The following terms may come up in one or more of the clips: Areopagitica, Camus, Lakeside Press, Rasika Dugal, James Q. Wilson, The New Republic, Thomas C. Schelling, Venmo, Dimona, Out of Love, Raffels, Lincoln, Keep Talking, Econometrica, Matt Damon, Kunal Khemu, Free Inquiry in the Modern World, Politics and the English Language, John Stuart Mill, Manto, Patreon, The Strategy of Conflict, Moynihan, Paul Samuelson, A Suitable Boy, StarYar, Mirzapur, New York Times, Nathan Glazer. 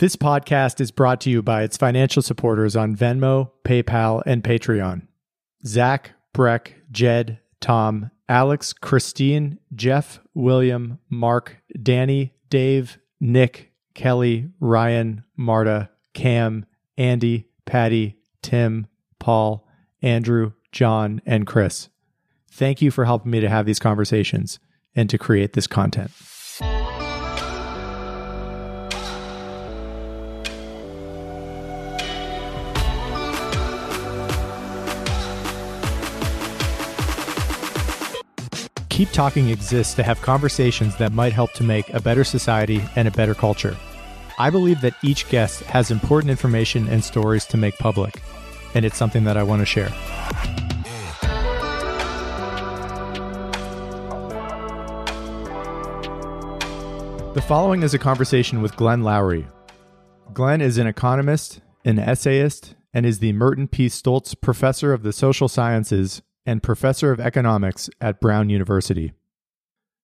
This podcast is brought to you by its financial supporters on Venmo, PayPal, and Patreon. Zach, Breck, Jed, Tom, Alex, Christine, Jeff, William, Mark, Danny, Dave, Nick, Kelly, Ryan, Marta, Cam, Andy, Patty, Tim, Paul, Andrew, John, and Chris. Thank you for helping me to have these conversations and to create this content. Keep Talking exists to have conversations that might help to make a better society and a better culture. I believe that each guest has important information and stories to make public, and it's something that I want to share. The following is a conversation with Glenn Loury. Glenn is an economist, an essayist, and is the Merton P. Stoltz Professor of the Social Sciences and Professor of Economics at Brown University.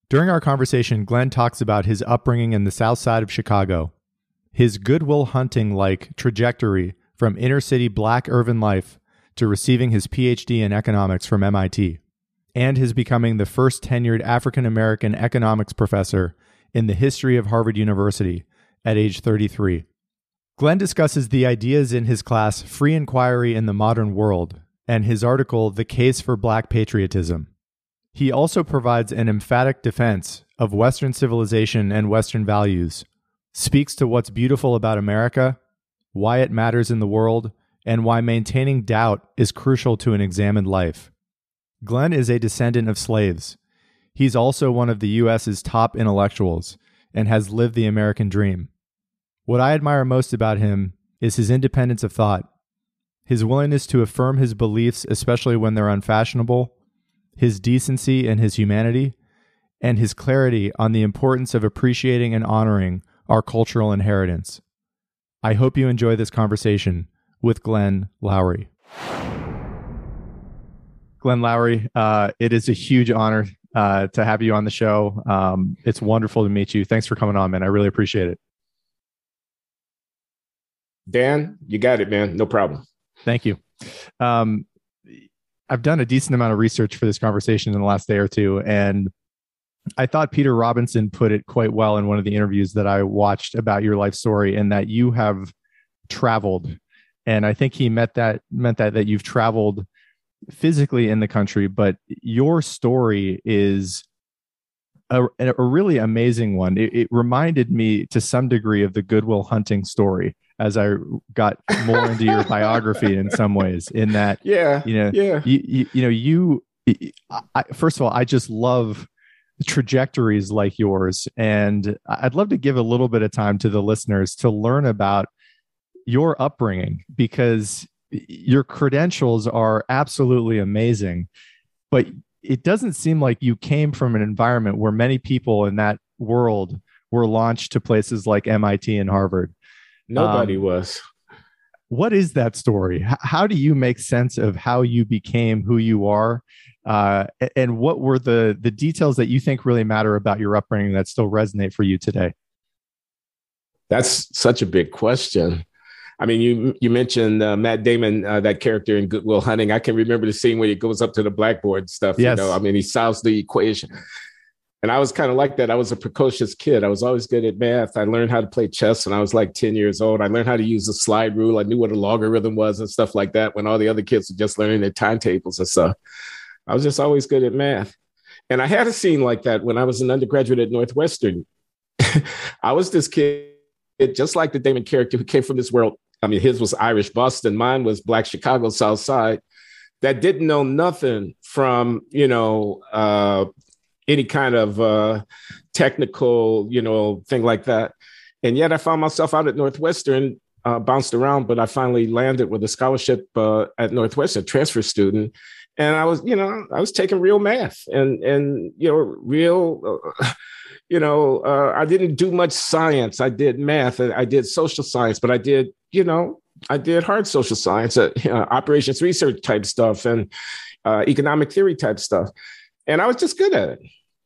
During our conversation, Glenn talks about his upbringing in the South Side of Chicago, his Good Will Hunting-like trajectory from inner-city black urban life to receiving his PhD in economics from MIT, and his becoming the first tenured African-American economics professor in the history of Harvard University at age 33. Glenn discusses the ideas in his class Free Inquiry in the Modern World and his article The Case for Black Patriotism. He also provides an emphatic defense of Western civilization and Western values, speaks to what's beautiful about America, why it matters in the world, and why maintaining doubt is crucial to an examined life. Glenn is a descendant of slaves. He's also one of the U.S.'s top intellectuals and has lived the American dream. What I admire most about him is his independence of thought, his willingness to affirm his beliefs, especially when they're unfashionable, his decency and his humanity, and his clarity on the importance of appreciating and honoring our cultural inheritance. I hope you enjoy this conversation with Glenn Loury. Glenn Loury, it is a huge honor to have you on the show. It's wonderful to meet you. Thanks for coming on, man. I really appreciate it. Dan, you got it, man. No problem. Thank you. I've done a decent amount of research for this conversation in the last day or two, and I thought Peter Robinson put it quite well in one of the interviews that I watched about your life story, and that you have traveled. And I think he meant that you've traveled physically in the country, but your story is a really amazing one. It reminded me to some degree of the Good Will Hunting story as I got more into your biography in some ways, in that, first of all, I just love trajectories like yours. And I'd love to give a little bit of time to the listeners to learn about your upbringing, because your credentials are absolutely amazing, but it doesn't seem like you came from an environment where many people in that world were launched to places like MIT and Harvard. Nobody was. What is that story? How do you make sense of how you became who you are? And what were the details that you think really matter about your upbringing that still resonate for you today? That's such a big question. I mean, you mentioned Matt Damon, that character in Good Will Hunting. I can remember the scene where he goes up to the blackboard and stuff. Yes. You know, I mean, he solves the equation. And I was kind of like that. I was a precocious kid. I was always good at math. I learned how to play chess when I was like 10 years old. I learned how to use the slide rule. I knew what a logarithm was and stuff like that, when all the other kids were just learning their timetables and stuff. I was just always good at math. And I had a scene like that when I was an undergraduate at Northwestern. I was this kid, just like the Damon character, who came from this world. I mean, his was Irish Boston, mine was Black Chicago, South Side, that didn't know nothing from, any kind of technical, thing like that. And yet I found myself out at Northwestern, bounced around, but I finally landed with a scholarship at Northwestern, transfer student. And I was taking real math and I didn't do much science. I did math and I did social science, but I did hard social science, operations research type stuff and economic theory type stuff. And I was just good at it.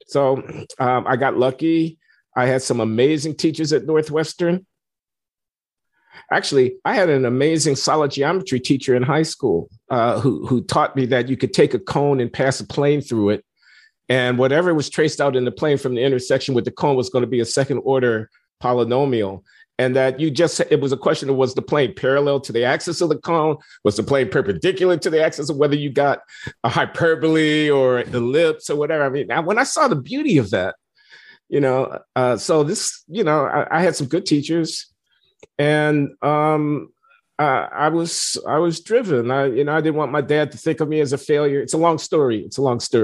So I got lucky. I had some amazing teachers at Northwestern. Actually, I had an amazing solid geometry teacher in high school who taught me that you could take a cone and pass a plane through it. And whatever was traced out in the plane from the intersection with the cone was going to be a second order polynomial. And that you just, it was a question of, was the plane parallel to the axis of the cone? Was the plane perpendicular to the axis, of whether you got a hyperbole or an ellipse or whatever? I mean, when I saw the beauty of that, so this, I had some good teachers. And I was driven. I didn't want my dad to think of me as a failure. It's a long story.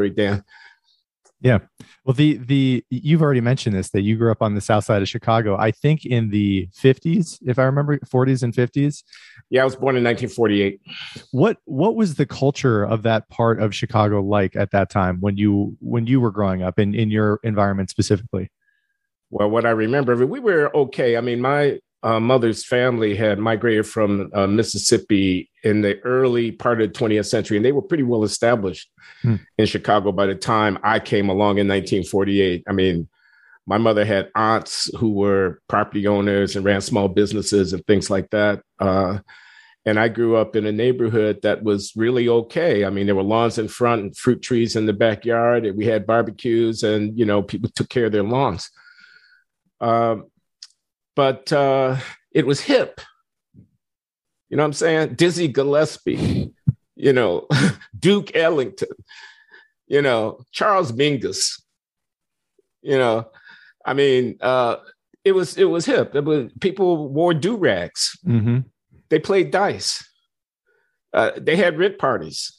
Dan. Yeah. Well, the you've already mentioned this, that you grew up on the South Side of Chicago, I think in the 50s, if I remember, 40s and 50s. Yeah, I was born in 1948. What was the culture of that part of Chicago like at that time when you were growing up and in your environment specifically? Well, what I remember, we were okay. I mean, my mother's family had migrated from Mississippi in the early part of the 20th century, and they were pretty well established in Chicago by the time I came along in 1948. I mean, my mother had aunts who were property owners and ran small businesses and things like that. And I grew up in a neighborhood that was really okay. I mean, there were lawns in front and fruit trees in the backyard, and we had barbecues, and, people took care of their lawns. But it was hip. You know what I'm saying? Dizzy Gillespie, Duke Ellington, Charles Mingus, I mean, it was hip. People wore do-rags. Mm-hmm. They played dice. They had rent parties.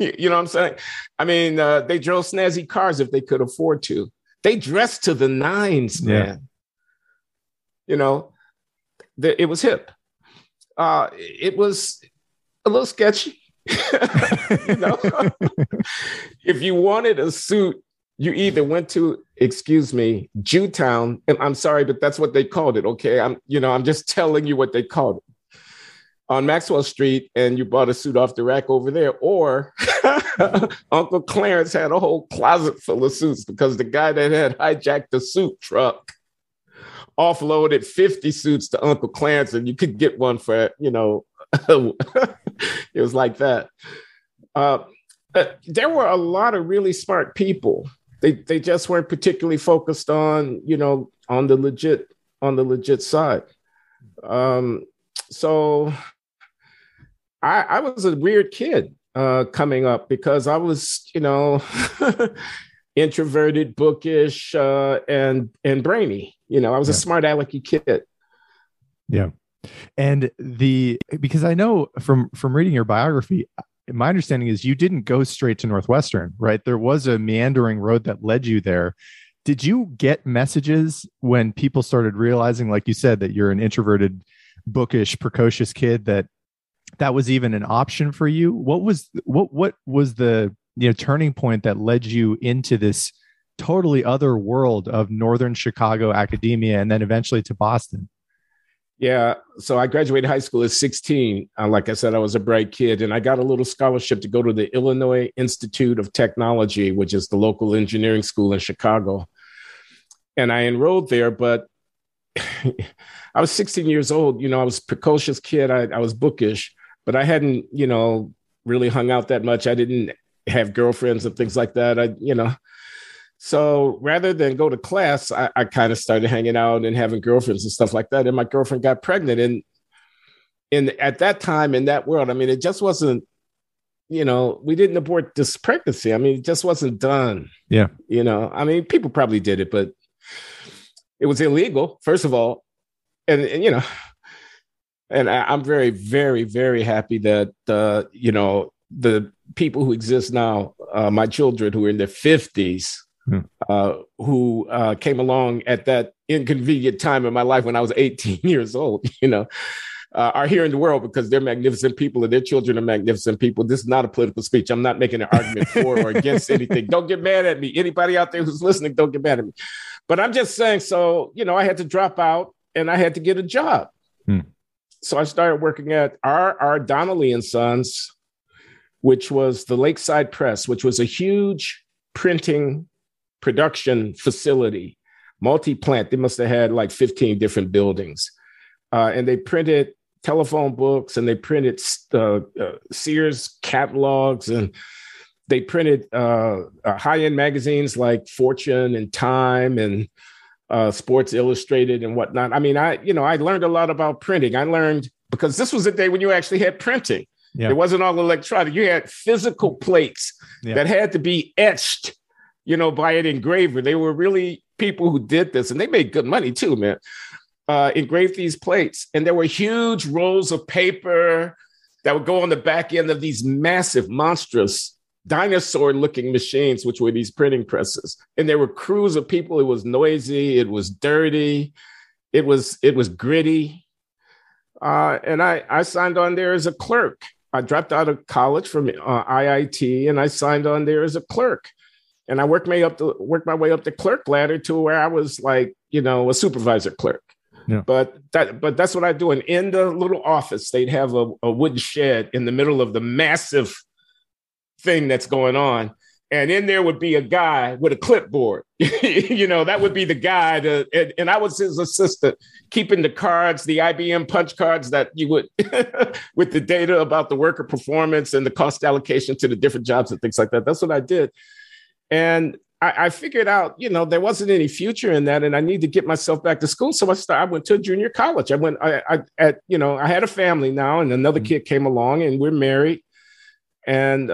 You know what I'm saying? I mean, they drove snazzy cars if they could afford to. They dressed to the nines, man. Yeah. It was hip. It was a little sketchy. If you wanted a suit, you either went to, Jewtown, and I'm sorry, but that's what they called it. Okay, I'm just telling you what they called it, on Maxwell Street, and you bought a suit off the rack over there, or Uncle Clarence had a whole closet full of suits because the guy that had hijacked the suit truck offloaded 50 suits to Uncle Clarence, and you could get one for, it was like that. But there were a lot of really smart people. They just weren't particularly focused on, on the legit side. So I was a weird kid coming up because I was, introverted, bookish, and brainy. I was a smart alecky kid. Yeah. And because I know from reading your biography, my understanding is you didn't go straight to Northwestern, right? There was a meandering road that led you there. Did you get messages when people started realizing, like you said, that you're an introverted, bookish, precocious kid, that was even an option for you? What was the turning point that led you into this totally other world of Northern Chicago academia, and then eventually to Boston? Yeah. So I graduated high school at 16. Like I said, I was a bright kid, and I got a little scholarship to go to the Illinois Institute of Technology, which is the local engineering school in Chicago. And I enrolled there, but I was 16 years old. I was a precocious kid. I was bookish, but I hadn't, really hung out that much. I didn't have girlfriends and things like that. So rather than go to class, I kind of started hanging out and having girlfriends and stuff like that. And my girlfriend got pregnant. And at that time in that world, I mean, it just wasn't, we didn't abort this pregnancy. I mean, it just wasn't done. Yeah. I mean, people probably did it, but it was illegal, first of all. And I'm very, very, very happy that, the people who exist now, my children who are in their 50s, who came along at that inconvenient time in my life when I was 18 years old, are here in the world because they're magnificent people and their children are magnificent people. This is not a political speech. I'm not making an argument for or against anything. Don't get mad at me. Anybody out there who's listening, don't get mad at me. But I'm just saying, so, I had to drop out and I had to get a job. So I started working at RR Donnelley & Sons, which was the Lakeside Press, which was a huge printing production facility, multi-plant. They must have had like 15 different buildings. and they printed telephone books, and they printed Sears catalogs, and they printed high-end magazines like Fortune and Time and Sports Illustrated and whatnot. I mean, I learned a lot about printing. I learned, because this was the day when you actually had printing. Yeah. It wasn't all electronic. You had physical plates that had to be etched, by an engraver. They were really people who did this, and they made good money too, man. Engraved these plates, and there were huge rolls of paper that would go on the back end of these massive, monstrous, dinosaur-looking machines, which were these printing presses. And there were crews of people. It was noisy. It was dirty. It was gritty. And I signed on there as a clerk. I dropped out of college from IIT, and I signed on there as a clerk. And I worked my way up the clerk ladder to where I was like, a supervisor clerk. Yeah. But that's what I do. And in the little office, they'd have a wooden shed in the middle of the massive thing that's going on. And in there would be a guy with a clipboard. That would be the guy. And I was his assistant, keeping the cards, the IBM punch cards that you would with the data about the worker performance and the cost allocation to the different jobs and things like that. That's what I did. And I figured out, there wasn't any future in that, and I need to get myself back to school. So I went to junior college. I had a family now, and another kid came along, and we're married, and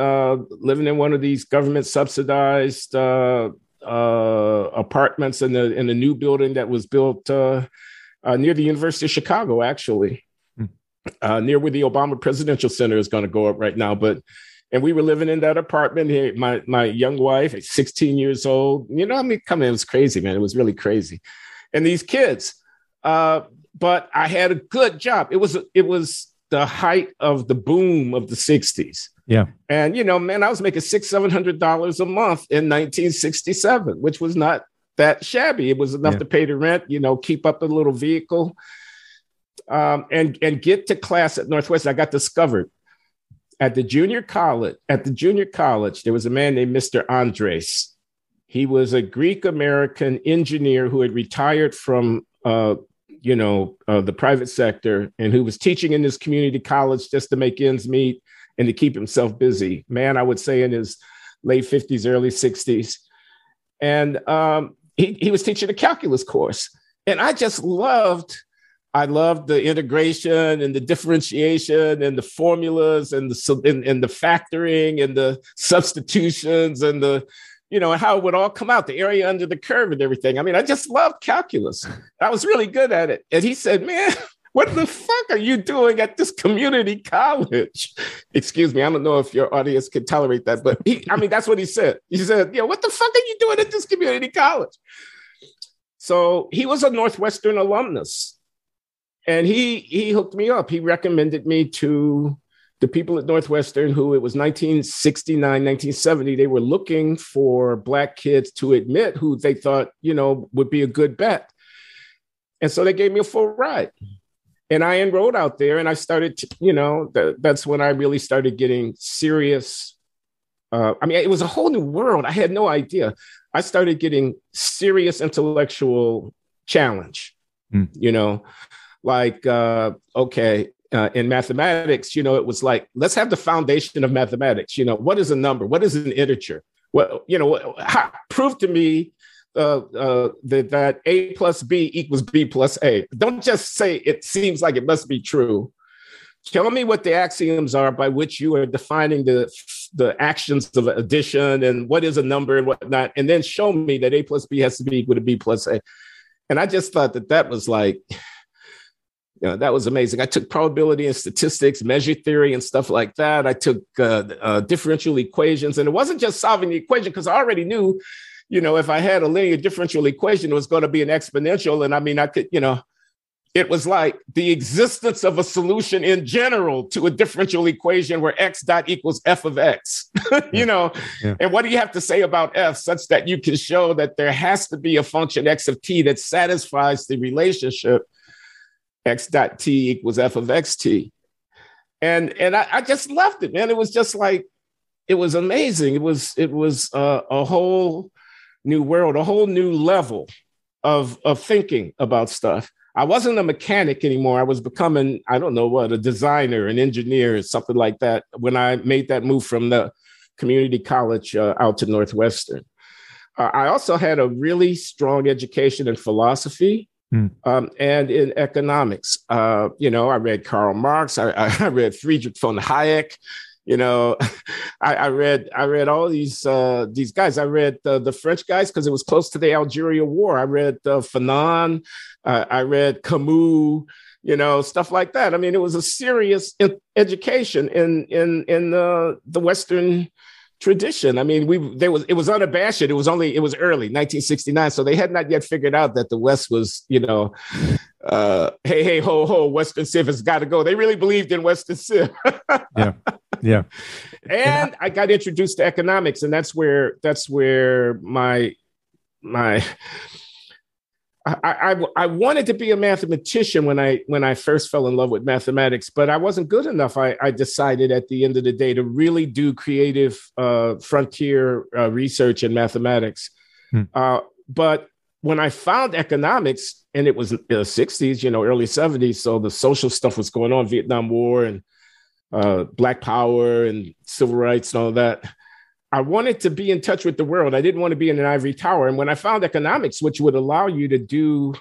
living in one of these government subsidized apartments in a new building that was built near the University of Chicago, actually, near where the Obama Presidential Center is going to go up right now, but. And we were living in that apartment here. My young wife, 16 years old, it was crazy, man. It was really crazy. And these kids, but I had a good job. It was the height of the boom of the 60s. Yeah. And, I was making $600, $700 a month in 1967, which was not that shabby. It was enough to pay the rent, keep up a little vehicle, and get to class at Northwestern. I got discovered. At the junior college, there was a man named Mr. Andres. He was a Greek-American engineer who had retired from, the private sector, and who was teaching in this community college just to make ends meet and to keep himself busy. Man, I would say in his late 50s, early 60s. And he was teaching a calculus course. And I loved the integration and the differentiation and the formulas and the factoring and the substitutions and how it would all come out, the area under the curve and everything. I mean, I just loved calculus. I was really good at it. And he said, man, what the fuck are you doing at this community college? Excuse me. I don't know if your audience can tolerate that, but that's what he said. He said, what the fuck are you doing at this community college? So he was a Northwestern alumnus. And he hooked me up. He recommended me to the people at Northwestern who, it was 1969, 1970, they were looking for Black kids to admit who they thought, would be a good bet. And so they gave me a full ride. And I enrolled out there, and I started to, that's when I really started getting serious. It was a whole new world. I had no idea. I started getting serious intellectual challenge, in mathematics, it was like, let's have the foundation of mathematics. What is a number? What is an integer? Well, prove to me that A plus B equals B plus A. Don't just say it seems like it must be true. Tell me what the axioms are by which you are defining the actions of addition and what is a number and whatnot, and then show me that A plus B has to be equal to B plus A. And I just thought that was like... that was amazing. I took probability and statistics, measure theory and stuff like that. I took differential equations. And it wasn't just solving the equation, because I already knew, if I had a linear differential equation, it was going to be an exponential. And I could, it was like the existence of a solution in general to a differential equation where X dot equals F of X, Yeah. And what do you have to say about F such that you can show that there has to be a function X of T that satisfies the relationship X dot T equals F of X T. And I just loved it, man. It was just like, it was amazing. It was a whole new world, a whole new level of thinking about stuff. I wasn't a mechanic anymore. I was becoming, I don't know what, a designer, an engineer, something like that, when I made that move from the community college out to Northwestern. I also had a really strong education in philosophy and in economics. You know, I read Karl Marx. I read Friedrich von Hayek. You know, I read all these guys. I read the French guys because it was close to the Algeria War. I read Fanon. I read Camus. You know, stuff like that. I mean, it was a serious education in the Western tradition. I mean, it was unabashed. It was early 1969, so they had not yet figured out that the West was, you know, hey, hey, ho, ho, Western Civ has got to go. They really believed in Western Civ. Yeah, yeah. And I got introduced to economics, and that's where my I wanted to be a mathematician when I first fell in love with mathematics, but I wasn't good enough. I decided at the end of the day to really do creative frontier research in mathematics. But when I found economics, and it was the 60s, you know, early 70s, so the social stuff was going on, Vietnam War and Black Power and civil rights and all that. I wanted to be in touch with the world. I didn't want to be in an ivory tower. And when I found economics, which would allow you to do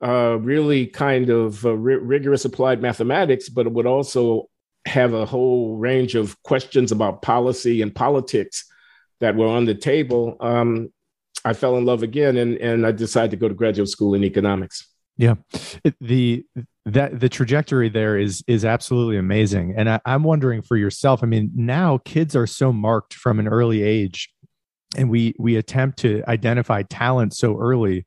really kind of rigorous applied mathematics, but it would also have a whole range of questions about policy and politics that were on the table, I fell in love again, and I decided to go to graduate school in economics. Yeah, the trajectory there is absolutely amazing. And I'm wondering for yourself, I mean, now kids are so marked from an early age, and we attempt to identify talent so early.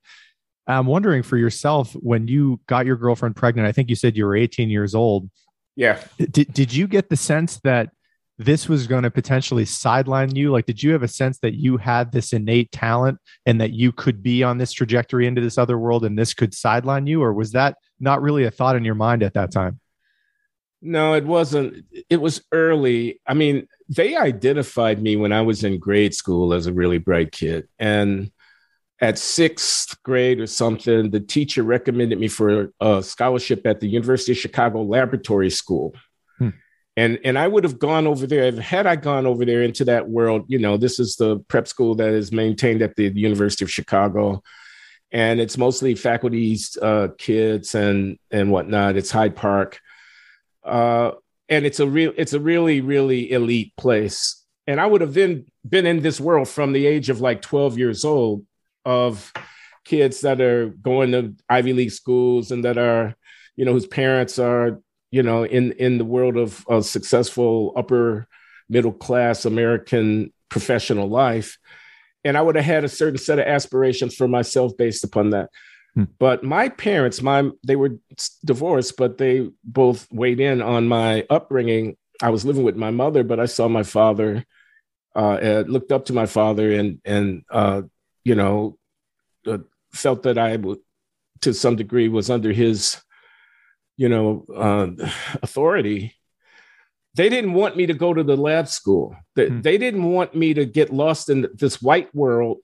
I'm wondering for yourself, when you got your girlfriend pregnant, I think you said you were 18 years old. Yeah. Did you get the sense that this was going to potentially sideline you? Like, did you have a sense that you had this innate talent and that you could be on this trajectory into this other world and this could sideline you? Or was that not really a thought in your mind at that time? No, it wasn't. It was early. I mean, they identified me when I was in grade school as a really bright kid. And at sixth grade or something, the teacher recommended me for a scholarship at the University of Chicago Laboratory School. And I would have gone over there, had I gone over there into that world. You know, this is the prep school that is maintained at the University of Chicago, and it's mostly faculty's kids and whatnot. It's Hyde Park, and it's a really elite place. And I would have then been in this world from the age of like 12 years old of kids that are going to Ivy League schools and that are, you know, whose parents are, you know, in the world of successful upper middle class American professional life. And I would have had a certain set of aspirations for myself based upon that. But my parents, they were divorced, but they both weighed in on my upbringing. I was living with my mother, but I saw my father, looked up to my father and you know, felt that I, to some degree, was under his, you know, authority. They didn't want me to go to the lab school. They didn't want me to get lost in this white world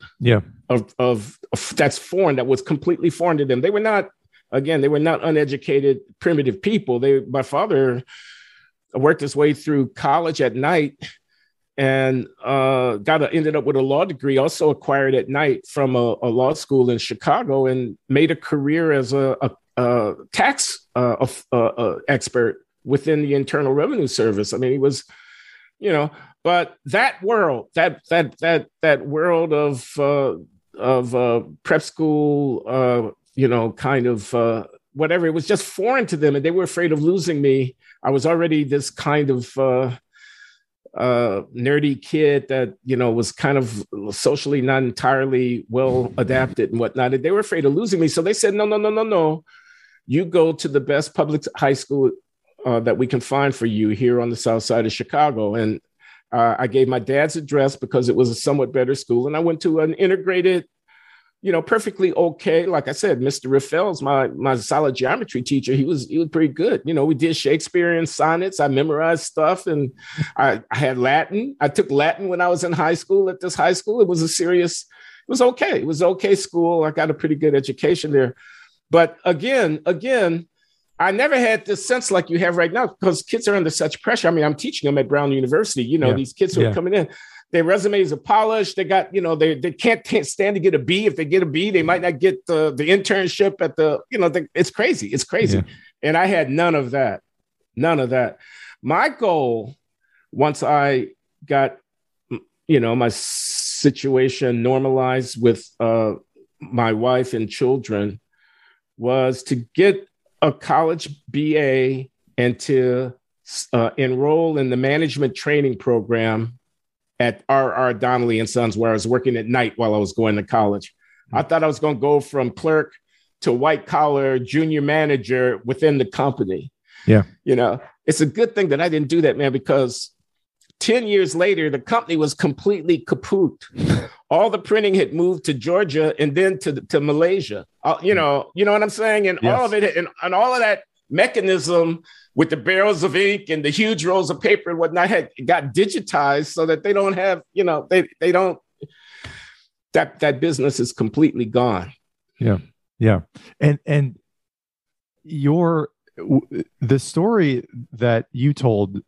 of that's foreign, that was completely foreign to them. They were not, again, they were not uneducated, primitive people. My father worked his way through college at night and ended up with a law degree, also acquired at night from a law school in Chicago, and made a career as a tax expert within the Internal Revenue Service. I mean, he was, you know, but that world, that world of prep school, you know, kind of whatever, it was just foreign to them, and they were afraid of losing me. I was already this kind of nerdy kid that, you know, was kind of socially not entirely well adapted and whatnot. And they were afraid of losing me, so they said, no. You go to the best public high school that we can find for you here on the South Side of Chicago. And I gave my dad's address because it was a somewhat better school. And I went to an integrated, you know, perfectly okay. Like I said, Mr. Raffels, my solid geometry teacher, he was pretty good. You know, we did Shakespearean sonnets. I memorized stuff, and I had Latin. I took Latin when I was in high school at this high school. It was okay. It was okay school. I got a pretty good education there. But again, I never had this sense like you have right now, because kids are under such pressure. I mean, I'm teaching them at Brown University, you know, these kids who are coming in, their resumes are polished. They got, you know, they can't stand to get a B. If they get a B, they might not get the internship at the, you know, it's crazy. It's crazy. Yeah. And I had none of that. None of that. My goal, once I got, you know, my situation normalized with my wife and children, was to get a college BA and to enroll in the management training program at RR Donnelley and Sons, where I was working at night while I was going to college. Mm-hmm. I thought I was going to go from clerk to white collar junior manager within the company. Yeah. You know, it's a good thing that I didn't do that, man, because 10 years later, the company was completely kaput. All the printing had moved to Georgia and then to Malaysia. You know what I'm saying? And all of it, and all of that mechanism with the barrels of ink and the huge rolls of paper and whatnot had got digitized so that they don't have, you know, they don't, that business is completely gone. Yeah. Yeah. And the story that you told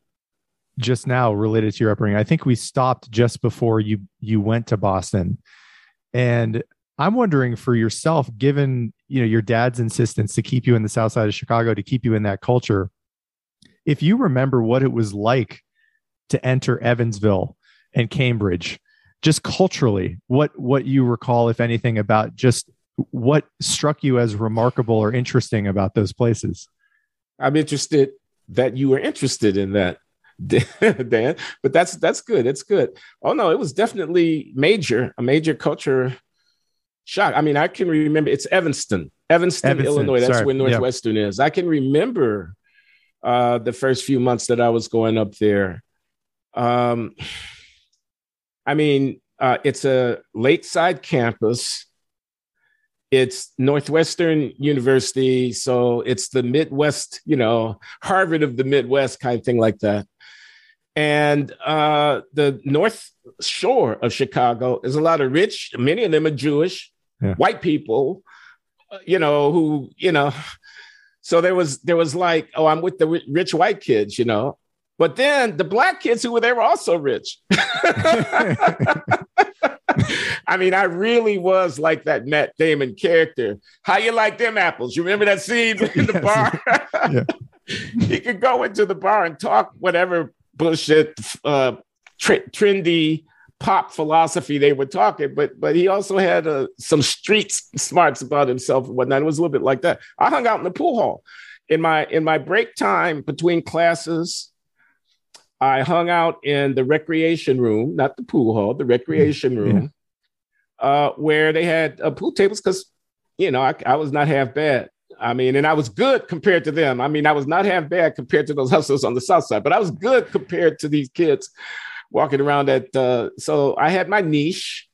just now related to your upbringing, I think we stopped just before you went to Boston. And I'm wondering for yourself, given, you know, your dad's insistence to keep you in the South Side of Chicago, to keep you in that culture, if you remember what it was like to enter Evansville and Cambridge, just culturally, what you recall, if anything, about just what struck you as remarkable or interesting about those places. I'm interested that you were interested in that, Dan, but that's good. It's good. Oh no, it was definitely a major culture shock. I mean, I can remember it's Evanston. Illinois. That's where Northwestern is. I can remember the first few months that I was going up there. I mean, it's a lakeside campus. It's Northwestern University, so it's the Midwest, you know, Harvard of the Midwest kind of thing like that. And the North Shore of Chicago is a lot of rich, many of them are Jewish, white people, you know, who, you know, so there was like, oh, I'm with the rich white kids, you know, but then the black kids who were there were also rich. I mean, I really was like that Matt Damon character. How you like them apples? You remember that scene in the bar? He could go into the bar and talk whatever bullshit, trendy pop philosophy they were talking, but he also had some street smarts about himself and whatnot. It was a little bit like that. I hung out in the pool hall in my break time between classes. I hung out in the recreation room, not the pool hall, the recreation room, where they had pool tables because, you know, I was not half bad. I mean, and I was good compared to them. I mean, I was not half bad compared to those hustlers on the South Side, but I was good compared to these kids walking around at. So I had my niche.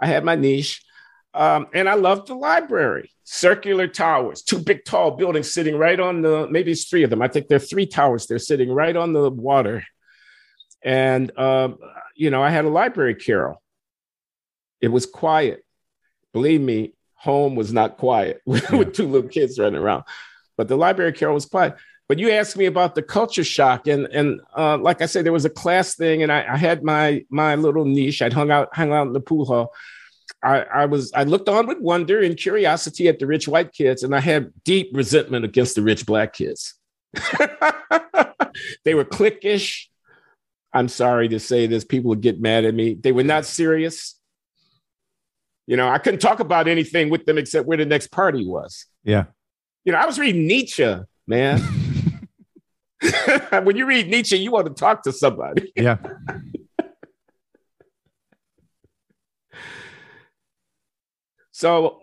And I loved the library, circular towers, two big tall buildings sitting right on maybe it's three of them. I think there are three towers. They're sitting right on the water. And, you know, I had a library carol. It was quiet. Believe me, home was not quiet with two little kids running around. But the library carol was quiet. But you asked me about the culture shock. And like I said, there was a class thing. And I had my little niche. I'd hung out in the pool hall. I looked on with wonder and curiosity at the rich white kids. And I had deep resentment against the rich black kids. They were cliquish. I'm sorry to say this. People would get mad at me. They were not serious. You know, I couldn't talk about anything with them except where the next party was. Yeah. You know, I was reading Nietzsche, man. When you read Nietzsche, you want to talk to somebody. Yeah. So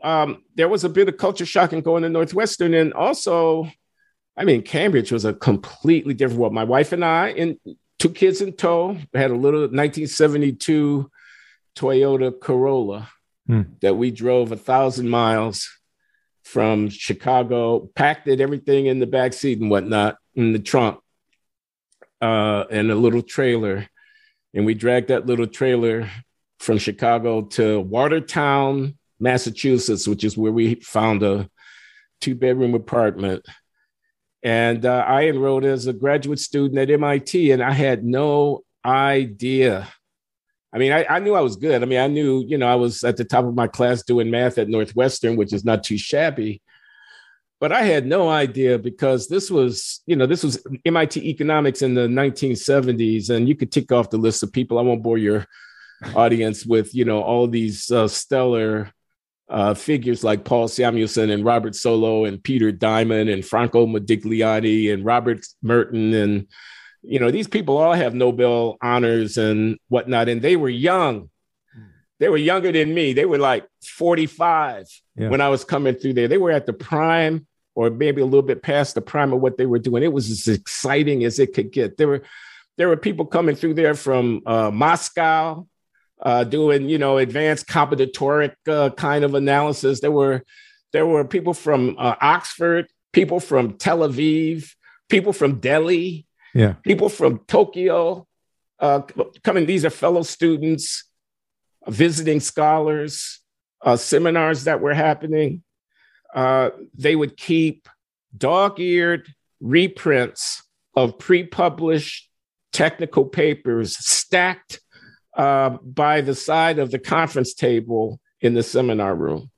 there was a bit of culture shock in going to Northwestern. And also, I mean, Cambridge was a completely different world. My wife and I, in two kids in tow, had a little 1972 Toyota Corolla that we drove 1,000 miles from Chicago, packed it, everything in the back seat and whatnot, in the trunk, and a little trailer. And we dragged that little trailer from Chicago to Watertown, Massachusetts, which is where we found a two-bedroom apartment. And I enrolled as a graduate student at MIT, and I had no idea. I mean, I knew I was good. I mean, I knew, you know, I was at the top of my class doing math at Northwestern, which is not too shabby. But I had no idea, because this was, you know, this was MIT economics in the 1970s. And you could tick off the list of people. I won't bore your audience with, you know, all these stellar figures like Paul Samuelson and Robert Solow and Peter Diamond and Franco Modigliani and Robert Merton. And, you know, these people all have Nobel honors and whatnot. And they were young. They were younger than me. They were like 45 when I was coming through there. They were at the prime, or maybe a little bit past the prime of what they were doing. It was as exciting as it could get. There were people coming through there from Moscow, doing, you know, advanced combinatoric kind of analysis. There were people from Oxford, people from Tel Aviv, people from Delhi, people from Tokyo coming. These are fellow students, visiting scholars, seminars that were happening. They would keep dog-eared reprints of pre-published technical papers stacked by the side of the conference table in the seminar room.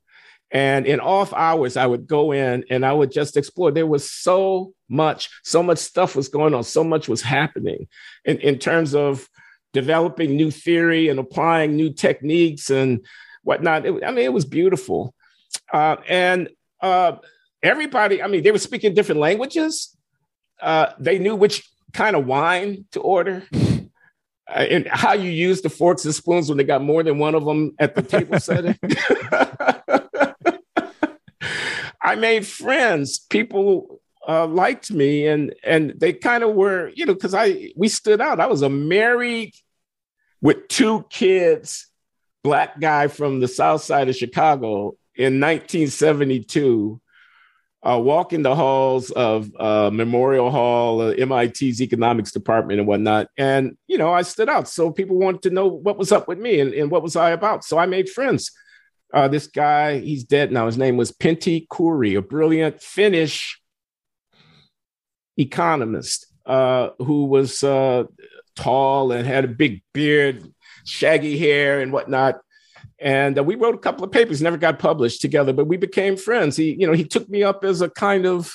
And in off hours, I would go in and I would just explore. There was so much stuff was going on. So much was happening in terms of developing new theory and applying new techniques and whatnot. It was beautiful. And everybody, I mean, they were speaking different languages. They knew which kind of wine to order and how you use the forks and spoons when they got more than one of them at the table setting. I made friends. People liked me, and they kind of were, you know, because we stood out. I was a married with two kids Black guy from the South Side of Chicago in 1972, walking the halls of Memorial Hall, MIT's economics department and whatnot. And, you know, I stood out. So people wanted to know what was up with me and what was I about. So I made friends. This guy, he's dead now. His name was Pentti Kuuri, a brilliant Finnish economist who was tall and had a big beard, shaggy hair and whatnot. And we wrote a couple of papers, never got published together, but we became friends. He took me up as a kind of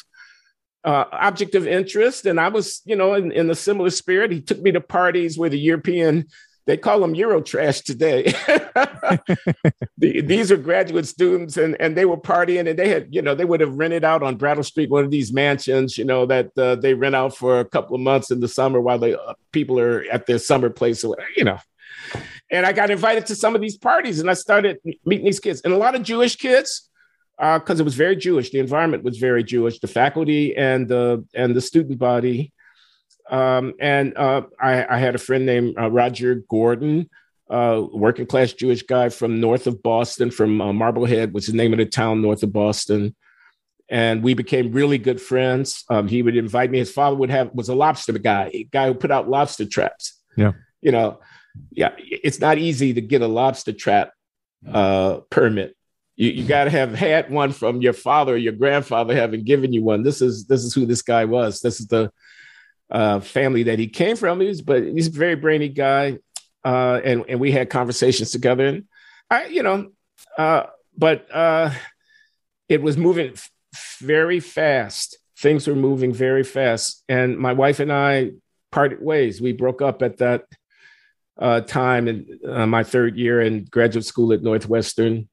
object of interest. And I was, you know, in a similar spirit. He took me to parties where the European, they call them Eurotrash today. These are graduate students and they were partying, and they had, you know, they would have rented out on Brattle Street, one of these mansions, you know, that they rent out for a couple of months in the summer while the people are at their summer place, you know. And I got invited to some of these parties, and I started meeting these kids, and a lot of Jewish kids, because it was very Jewish. The environment was very Jewish, the faculty and the student body. I had a friend named Roger Gordon, working class Jewish guy from north of Boston, from Marblehead, which is the name of the town north of Boston. And we became really good friends. He would invite me. His father was a lobster guy, a guy who put out lobster traps. Yeah, you know. Yeah, it's not easy to get a lobster trap permit. You got to have had one from your father or your grandfather having given you one. This is who this guy was. This is the family that he came from. But he's a very brainy guy, and we had conversations together. And it was moving very fast. Things were moving very fast, and my wife and I parted ways. We broke up at that time in my third year in graduate school at Northwestern,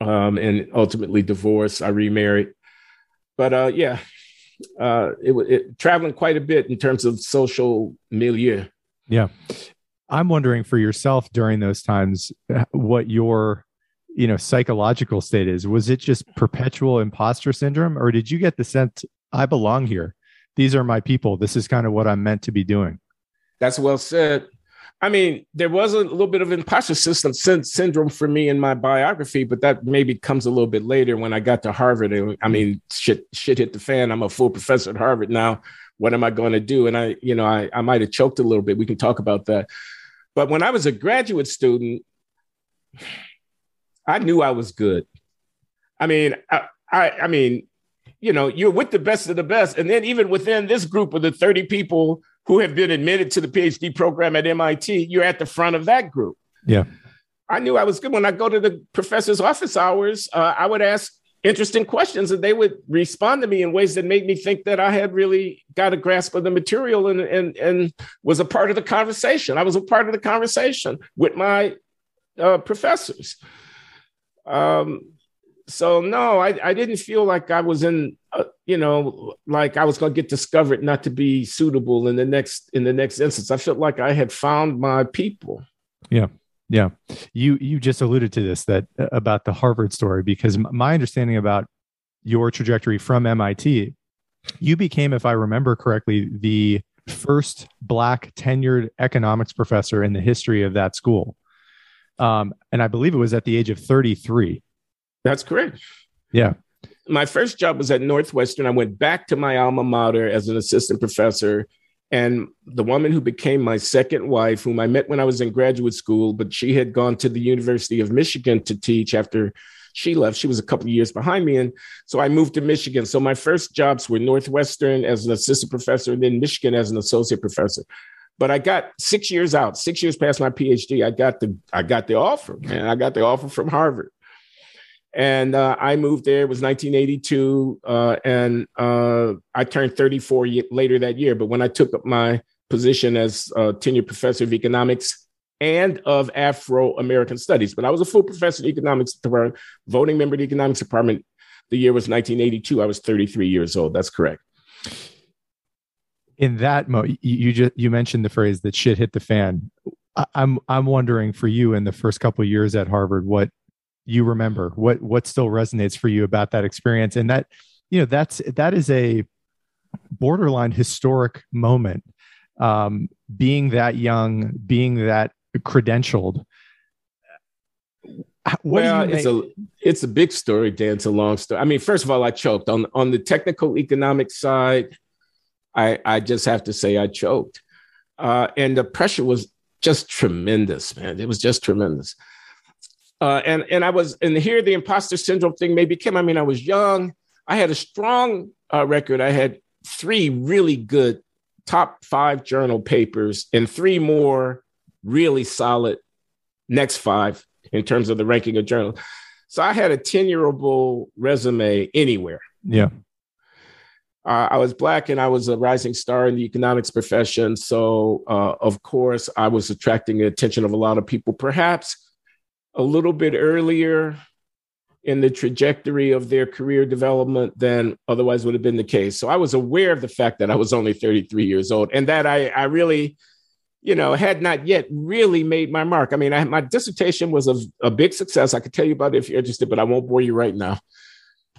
and ultimately divorced. I remarried, but it traveling quite a bit in terms of social milieu. Yeah, I'm wondering for yourself during those times what your psychological state is. Was it just perpetual imposter syndrome, or did you get the sense I belong here? These are my people. This is kind of what I'm meant to be doing. That's well said. I mean, there was a little bit of imposter syndrome for me in my biography, but that maybe comes a little bit later when I got to Harvard. I mean, shit hit the fan. I'm a full professor at Harvard now. What am I going to do? And I might have choked a little bit. We can talk about that. But when I was a graduate student, I knew I was good. I mean, I mean, you know, you're with the best of the best. And then even within this group of the 30 people who have been admitted to the PhD program at MIT, you're at the front of that group. Yeah. I knew I was good. When I go to the professor's office hours, I would ask interesting questions and they would respond to me in ways that made me think that I had really got a grasp of the material and was a part of the conversation. I was a part of the conversation with my professors. So, no, I didn't feel like I was in, you know, like I was going to get discovered not to be suitable in the next instance. I felt like I had found my people. Yeah. Yeah. You just alluded to this, that about the Harvard story, because my understanding about your trajectory from MIT, you became, if I remember correctly, the first Black tenured economics professor in the history of that school. And I believe it was at the age of 33. That's correct. Yeah. My first job was at Northwestern. I went back to my alma mater as an assistant professor. And the woman who became my second wife, whom I met when I was in graduate school, but she had gone to the University of Michigan to teach after she left. She was a couple of years behind me. And so I moved to Michigan. So my first jobs were Northwestern as an assistant professor and then Michigan as an associate professor. But I got 6 years out, 6 years past my PhD. I got the offer, man. I got the offer from Harvard. And I moved there. It was 1982, and I turned 34 later that year. But when I took up my position as tenured professor of economics and of Afro-American studies, but I was a full professor of economics department, voting member of the economics department. The year was 1982. I was 33 years old. That's correct. In that moment, you mentioned the phrase that shit hit the fan. I'm wondering for you in the first couple of years at Harvard, what you remember, what still resonates for you about that experience. And that, you know, that is a borderline historic moment, being that young, being that credentialed. It's a big story, Dan. It's a long story. I mean, first of all, I choked on the technical economic side. I just have to say I choked. And the pressure was just tremendous, man. It was just tremendous. And I was, and here the imposter syndrome thing maybe came. I mean, I was young. I had a strong record. I had three really good top five journal papers and three more really solid next five in terms of the ranking of journals. So I had a 10-year-old resume anywhere. Yeah. I was Black and I was a rising star in the economics profession. So, of course, I was attracting the attention of a lot of people, perhaps a little bit earlier in the trajectory of their career development than otherwise would have been the case. So I was aware of the fact that I was only 33 years old and that I really, you know, had not yet really made my mark. I mean, my dissertation was a big success. I could tell you about it if you're interested, but I won't bore you right now.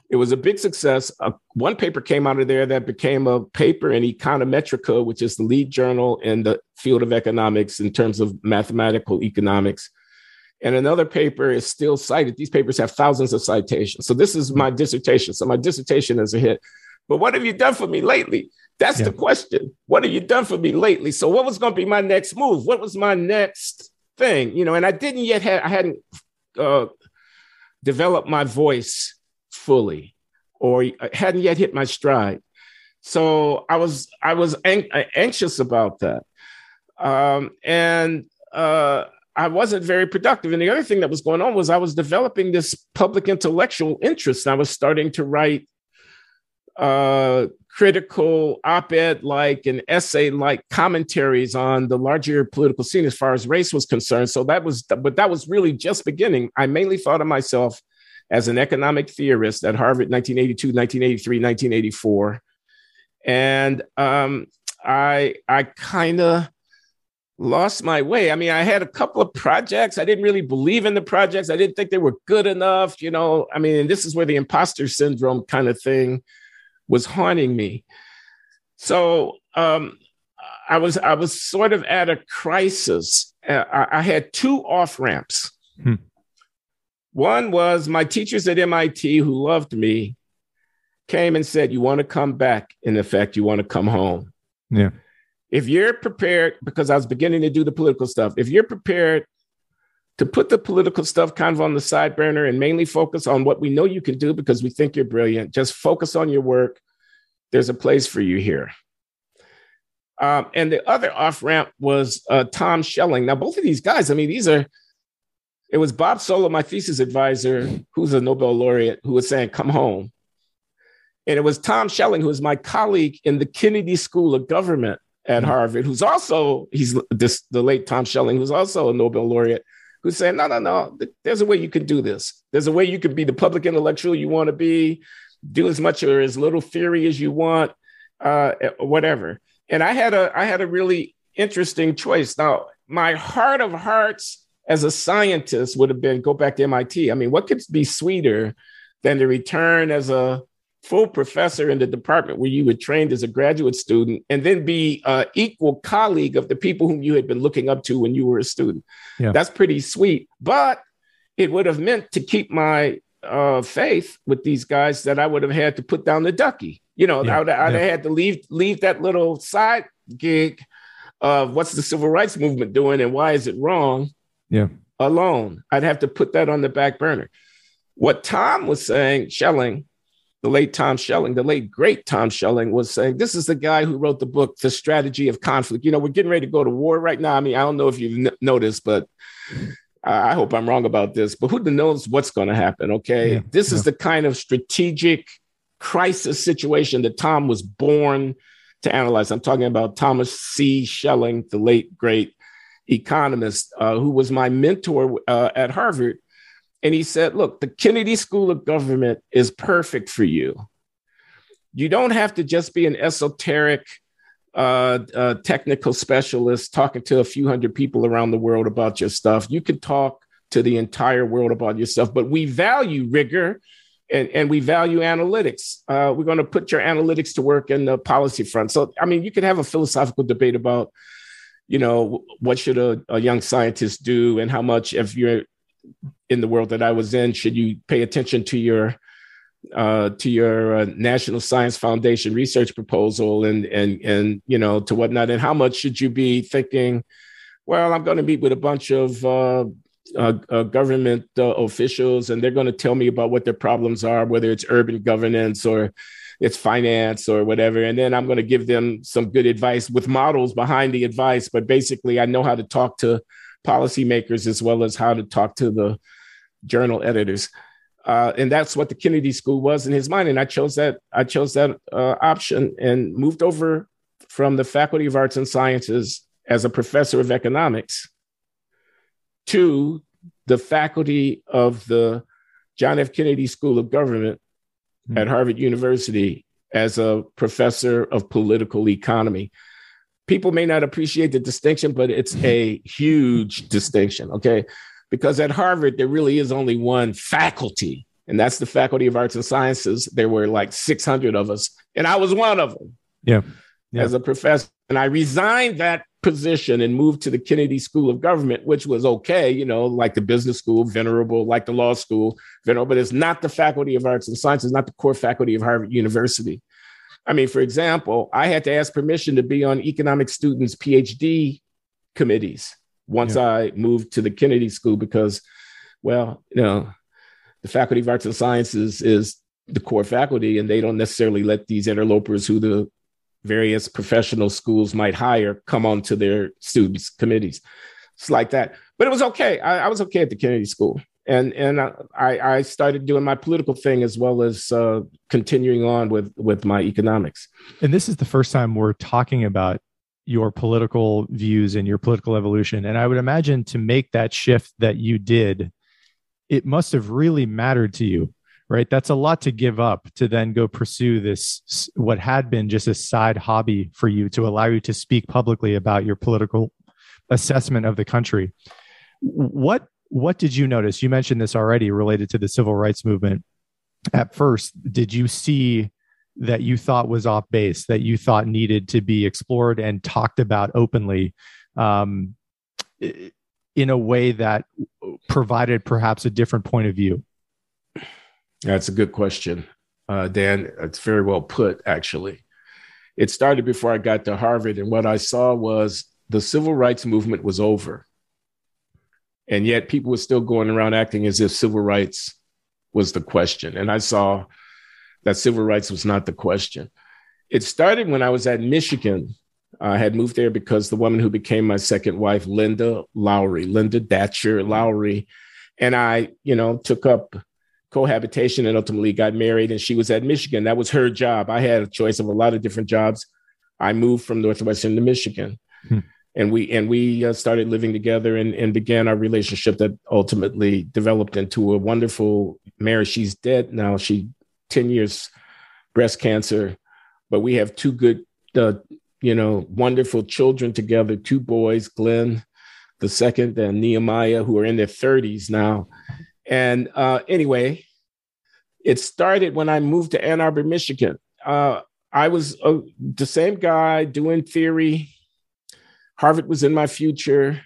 It was a big success. One paper came out of there that became a paper in Econometrica, which is the lead journal in the field of economics in terms of mathematical economics. And another paper is still cited. These papers have thousands of citations. So this is my dissertation. So my dissertation is a hit. But what have you done for me lately? That's the question. What have you done for me lately? So what was going to be my next move? What was my next thing? You know, and I didn't yet have, I hadn't developed my voice fully, or hadn't yet hit my stride. So I was anxious about that. And I wasn't very productive. And the other thing that was going on was I was developing this public intellectual interest. And I was starting to write critical op-ed-like and essay-like commentaries on the larger political scene as far as race was concerned. So that was really just beginning. I mainly thought of myself as an economic theorist at Harvard, 1982, 1983, 1984. And I kind of lost my way. I mean, I had a couple of projects. I didn't really believe in the projects. I didn't think they were good enough. You know, I mean, and this is where the imposter syndrome kind of thing was haunting me. So I was sort of at a crisis. I had two off-ramps. One was my teachers at MIT who loved me came and said, you want to come back. In effect, you want to come home. Yeah. If you're prepared, because I was beginning to do the political stuff, if you're prepared to put the political stuff kind of on the side burner and mainly focus on what we know you can do because we think you're brilliant. Just focus on your work. There's a place for you here. And the other off-ramp was Tom Schelling. Now, both of these guys, I mean, it was Bob Solow, my thesis advisor, who's a Nobel laureate, who was saying, come home. And it was Tom Schelling, who was my colleague in the Kennedy School of Government at Harvard, who's also, the late Tom Schelling, who's also a Nobel laureate, who's saying, no, there's a way you can do this. There's a way you can be the public intellectual you want to be, do as much or as little theory as you want, whatever. And I had a really interesting choice. Now, my heart of hearts as a scientist would have been go back to MIT. I mean, what could be sweeter than to return as a full professor in the department where you were trained as a graduate student and then be an equal colleague of the people whom you had been looking up to when you were a student. Yeah. That's pretty sweet. But it would have meant to keep my faith with these guys that I would have had to put down the ducky. You know, yeah. I'd have had to leave that little side gig of what's the civil rights movement doing and why is it wrong alone. I'd have to put that on the back burner. What Tom was saying, Schelling, the late great Tom Schelling was saying, this is the guy who wrote the book, The Strategy of Conflict. You know, we're getting ready to go to war right now. I mean, I don't know if you've noticed, but I hope I'm wrong about this, but who knows what's going to happen, okay? Yeah. This is the kind of strategic crisis situation that Tom was born to analyze. I'm talking about Thomas C. Schelling, the late great economist, who was my mentor at Harvard. And he said, look, the Kennedy School of Government is perfect for you. You don't have to just be an esoteric technical specialist talking to a few hundred people around the world about your stuff. You can talk to the entire world about your stuff, but we value rigor and we value analytics. We're going to put your analytics to work in the policy front. So, I mean, you can have a philosophical debate about, you know, what should a young scientist do and how much if you're in the world that I was in, should you pay attention to your National Science Foundation research proposal and you know, to whatnot, and how much should you be thinking, well, I'm going to meet with a bunch of government officials, and they're going to tell me about what their problems are, whether it's urban governance or it's finance or whatever, and then I'm going to give them some good advice with models behind the advice, but basically I know how to talk to policymakers as well as how to talk to the journal editors. And that's what the Kennedy School was in his mind. And I chose that option and moved over from the Faculty of Arts and Sciences as a professor of economics to the faculty of the John F. Kennedy School of Government at Harvard University as a professor of political economy. People may not appreciate the distinction, but it's a huge distinction, okay? Because at Harvard, there really is only one faculty, and that's the Faculty of Arts and Sciences. There were like 600 of us, and I was one of them as a professor. And I resigned that position and moved to the Kennedy School of Government, which was okay, you know, like the business school, venerable, like the law school, venerable, but it's not the Faculty of Arts and Sciences, not the core faculty of Harvard University. I mean, for example, I had to ask permission to be on economic students' PhD committees once I moved to the Kennedy School because, well, you know, the Faculty of Arts and Sciences is the core faculty, and they don't necessarily let these interlopers who the various professional schools might hire come onto their students' committees. It's like that. But it was okay. I was okay at the Kennedy School. And I started doing my political thing as well as continuing on with my economics. And this is the first time we're talking about your political views and your political evolution. And I would imagine to make that shift that you did, it must have really mattered to you, right? That's a lot to give up to then go pursue this, what had been just a side hobby for you to allow you to speak publicly about your political assessment of the country. What did you notice? You mentioned this already related to the civil rights movement. At first, did you see that you thought was off base, that you thought needed to be explored and talked about openly in a way that provided perhaps a different point of view? That's a good question, Dan. It's very well put, actually. It started before I got to Harvard, and what I saw was the civil rights movement was over. And yet people were still going around acting as if civil rights was the question. And I saw that civil rights was not the question. It started when I was at Michigan. I had moved there because the woman who became my second wife, Linda Datcher Lowry, and I, took up cohabitation and ultimately got married, and she was at Michigan. That was her job. I had a choice of a lot of different jobs. I moved from Northwestern to Michigan. And we started living together and began our relationship that ultimately developed into a wonderful marriage. She's dead now. She 10 years breast cancer, but we have two good, wonderful children together, two boys, Glenn, the second, and Nehemiah, who are in their 30s now. And anyway, it started when I moved to Ann Arbor, Michigan. I was the same guy doing theory. Harvard was in my future.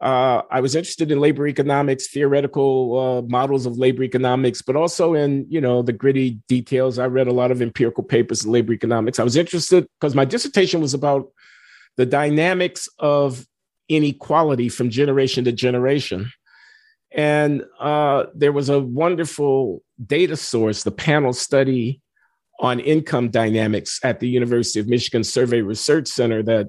I was interested in labor economics, theoretical models of labor economics, but also in, the gritty details. I read a lot of empirical papers in labor economics. I was interested because my dissertation was about the dynamics of inequality from generation to generation. And there was a wonderful data source, the panel study on income dynamics at the University of Michigan Survey Research Center that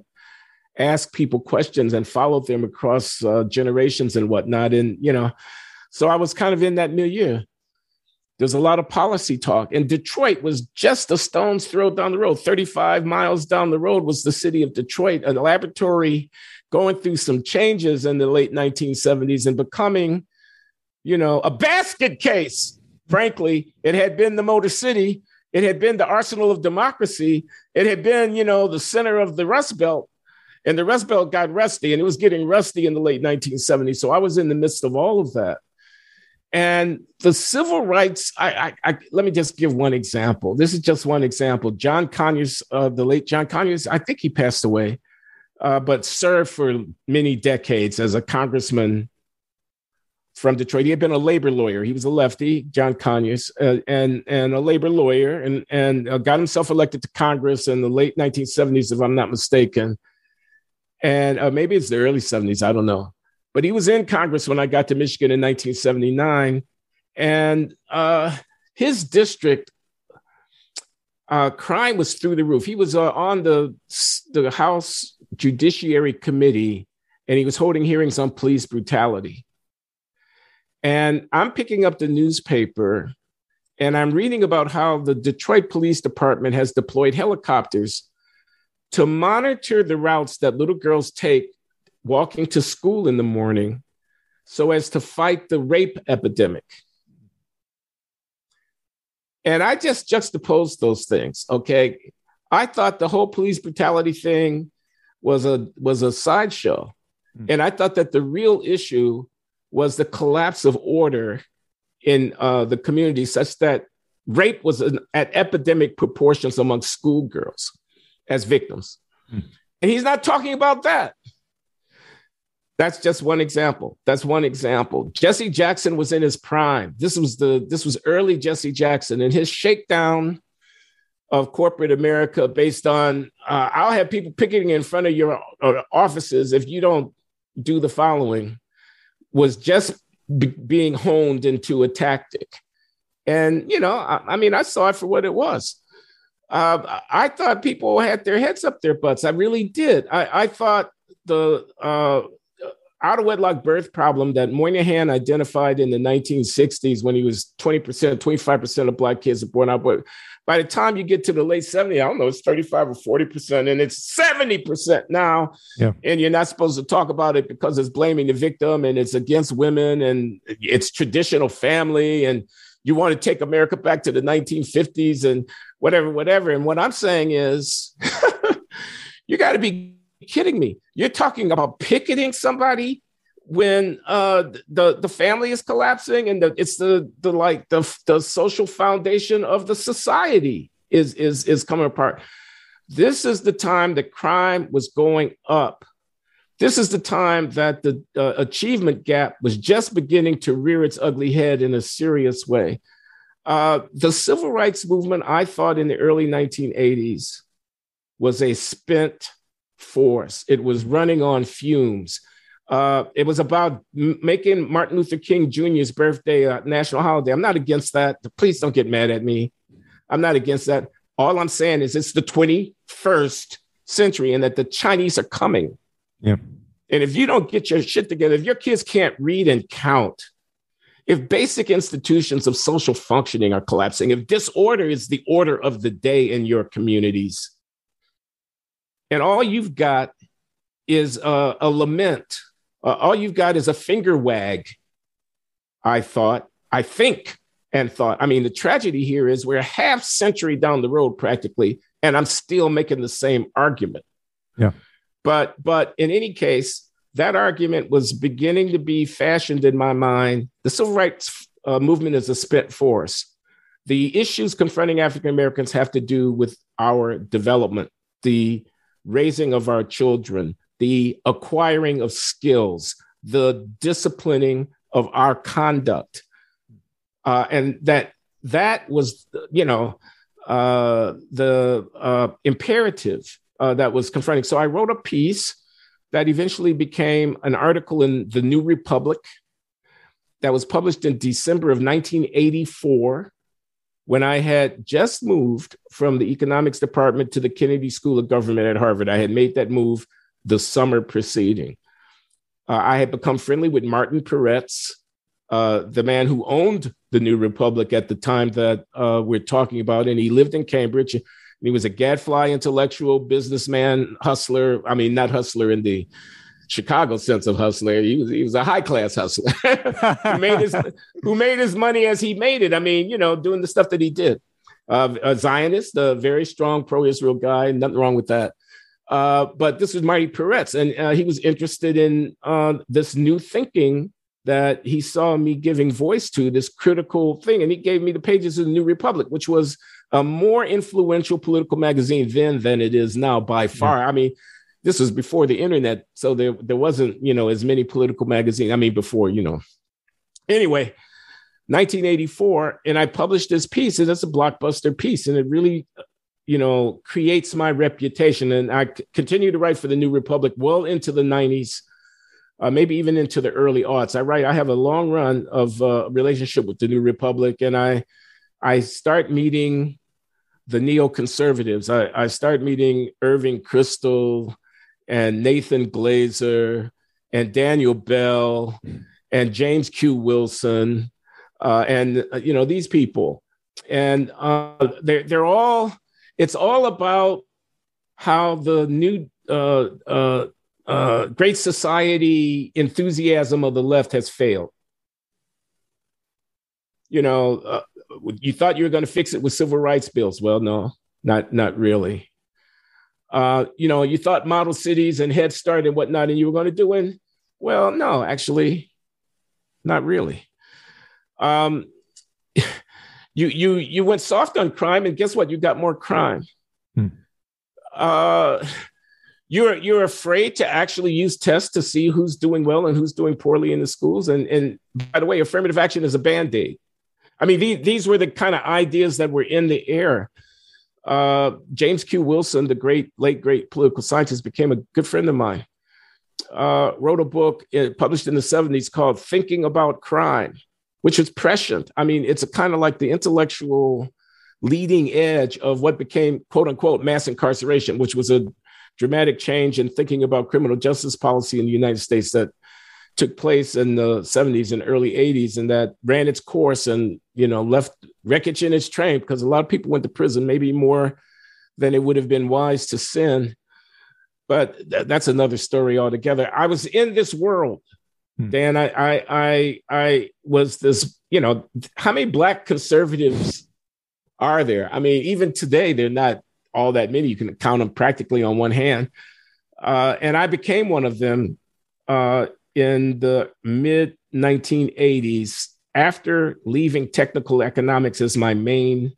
asked people questions and followed them across generations and whatnot. And, so I was kind of in that milieu. There's a lot of policy talk. And Detroit was just a stone's throw down the road. 35 miles down the road was the city of Detroit, a laboratory going through some changes in the late 1970s and becoming, a basket case. Frankly, it had been the Motor City. It had been the arsenal of democracy. It had been, the center of the Rust Belt. And the Rust Belt got rusty, and it was getting rusty in the late 1970s. So I was in the midst of all of that. And the civil rights, I let me just give one example. This is just one example. John Conyers, the late John Conyers, I think he passed away, but served for many decades as a congressman from Detroit. He had been a labor lawyer. He was a lefty, John Conyers, and a labor lawyer, and got himself elected to Congress in the late 1970s, if I'm not mistaken. And maybe it's the early 70s, I don't know. But he was in Congress when I got to Michigan in 1979. And his district, crime was through the roof. He was on the House Judiciary Committee, and he was holding hearings on police brutality. And I'm picking up the newspaper, and I'm reading about how the Detroit Police Department has deployed helicopters to monitor the routes that little girls take walking to school in the morning so as to fight the rape epidemic. And I just juxtaposed those things, okay? I thought the whole police brutality thing was a sideshow. And I thought that the real issue was the collapse of order in the community such that rape was at epidemic proportions among schoolgirls as victims. And he's not talking about that. That's just one example. Jesse Jackson was in his prime. This was early Jesse Jackson, and his shakedown of corporate America based on, I'll have people picketing in front of your offices if you don't do the following, was just being honed into a tactic. And, I saw it for what it was. I thought people had their heads up their butts. I really did. I thought the out of wedlock birth problem that Moynihan identified in the 1960s when he was 20%, 25% of Black kids are born out. But by the time you get to the late 70s, I don't know, it's 35 or 40%, and it's 70% now. Yeah. And you're not supposed to talk about it because it's blaming the victim and it's against women and it's traditional family. And you want to take America back to the 1950s and whatever. And what I'm saying is, you got to be kidding me. You're talking about picketing somebody when the family is collapsing and it's the social foundation of the society is coming apart. This is the time that crime was going up. This is the time that the achievement gap was just beginning to rear its ugly head in a serious way. The civil rights movement, I thought, in the early 1980s was a spent force. It was running on fumes. It was about making Martin Luther King Jr.'s birthday a national holiday. I'm not against that. Please don't get mad at me. I'm not against that. All I'm saying is it's the 21st century and that the Chinese are coming. Yeah. And if you don't get your shit together, if your kids can't read and count, if basic institutions of social functioning are collapsing, if disorder is the order of the day in your communities, and all you've got is a lament, all you've got is a finger wag, I think. I mean, the tragedy here is we're a half century down the road practically, and I'm still making the same argument. Yeah. But in any case, that argument was beginning to be fashioned in my mind. The civil rights movement is a spent force. The issues confronting African Americans have to do with our development, the raising of our children, the acquiring of skills, the disciplining of our conduct. And that was, you know, the imperative that was confronting. So I wrote a piece that eventually became an article in The New Republic that was published in December of 1984, when I had just moved from the economics department to the Kennedy School of Government at Harvard. I had made that move the summer preceding. I had become friendly with Martin Peretz, the man who owned The New Republic at the time that we're talking about, and he lived in Cambridge. He was a gadfly intellectual, businessman, hustler. I mean, not hustler in the Chicago sense of hustler. He was a high-class hustler who made his money as he made it. I mean, you know, doing the stuff that he did. A Zionist, a very strong pro-Israel guy. Nothing wrong with that. But this was Marty Peretz, and he was interested in this new thinking that he saw me giving voice to, this critical thing. And he gave me the pages of The New Republic, which was a more influential political magazine then than it is now by far. Yeah. I mean, this was before the internet, so there wasn't, you know, as many political magazines. I mean, before, you know. Anyway, 1984, and I published this piece, and it's a blockbuster piece, and it really, you know, creates my reputation. And I continue to write for The New Republic well into the 90s, maybe even into the early aughts. I have a long run of relationship with The New Republic, and I start meeting the neoconservatives. I start meeting Irving Kristol and Nathan Glazer and Daniel Bell and James Q. Wilson and, you know, these people. And they're all, it's all about how the new great society enthusiasm of the left has failed. You know, you thought you were going to fix it with civil rights bills. Well, no, not really. You know, you thought model cities and Head Start and whatnot, and you were going to do it. Well, no, actually, not really. You went soft on crime, and guess what? You got more crime. You're afraid to actually use tests to see who's doing well and who's doing poorly in the schools. And by the way, affirmative action is a Band-Aid. I mean, these were the kind of ideas that were in the air. James Q. Wilson, the late great political scientist, became a good friend of mine, wrote a book published in the 70s called Thinking About Crime, which was prescient. I mean, it's a kind of like the intellectual leading edge of what became, quote unquote, mass incarceration, which was a dramatic change in thinking about criminal justice policy in the United States that took place in the 70s and early 80s, and that ran its course and, you know, left wreckage in its train because a lot of people went to prison, maybe more than it would have been wise to send. But that's another story altogether. I was in this world, Dan. I was this, you know, how many Black conservatives are there? I mean, even today, they're not all that many. You can count them practically on one hand. And I became one of them, in the mid 1980s, after leaving technical economics as my main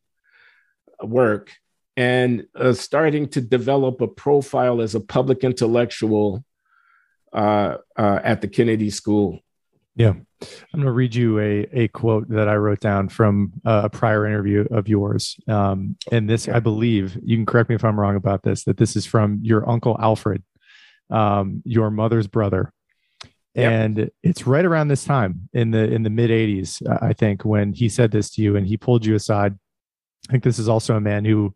work and starting to develop a profile as a public intellectual at the Kennedy School. Yeah. I'm going to read you a quote that I wrote down from a prior interview of yours. And this, I believe, you can correct me if I'm wrong about this, that this is from your uncle Alfred, your mother's brother. Yep. And it's right around this time in the mid 80s, I think, when he said this to you and he pulled you aside. I think this is also a man who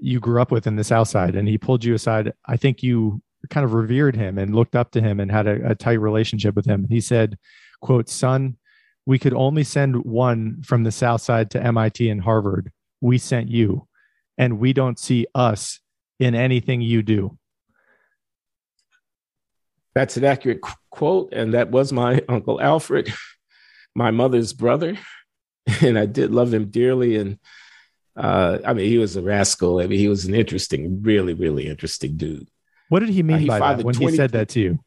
you grew up with in the South Side, and he pulled you aside. I think you kind of revered him and looked up to him and had a tight relationship with him. He said, quote, "Son, we could only send one from the South Side to MIT and Harvard. We sent you, and we don't see us in anything you do." That's an accurate quote, and that was my Uncle Alfred, my mother's brother, and I did love him dearly. And I mean, he was a rascal. I mean, he was an interesting, really, really interesting dude. What did he mean by that when he said that to you?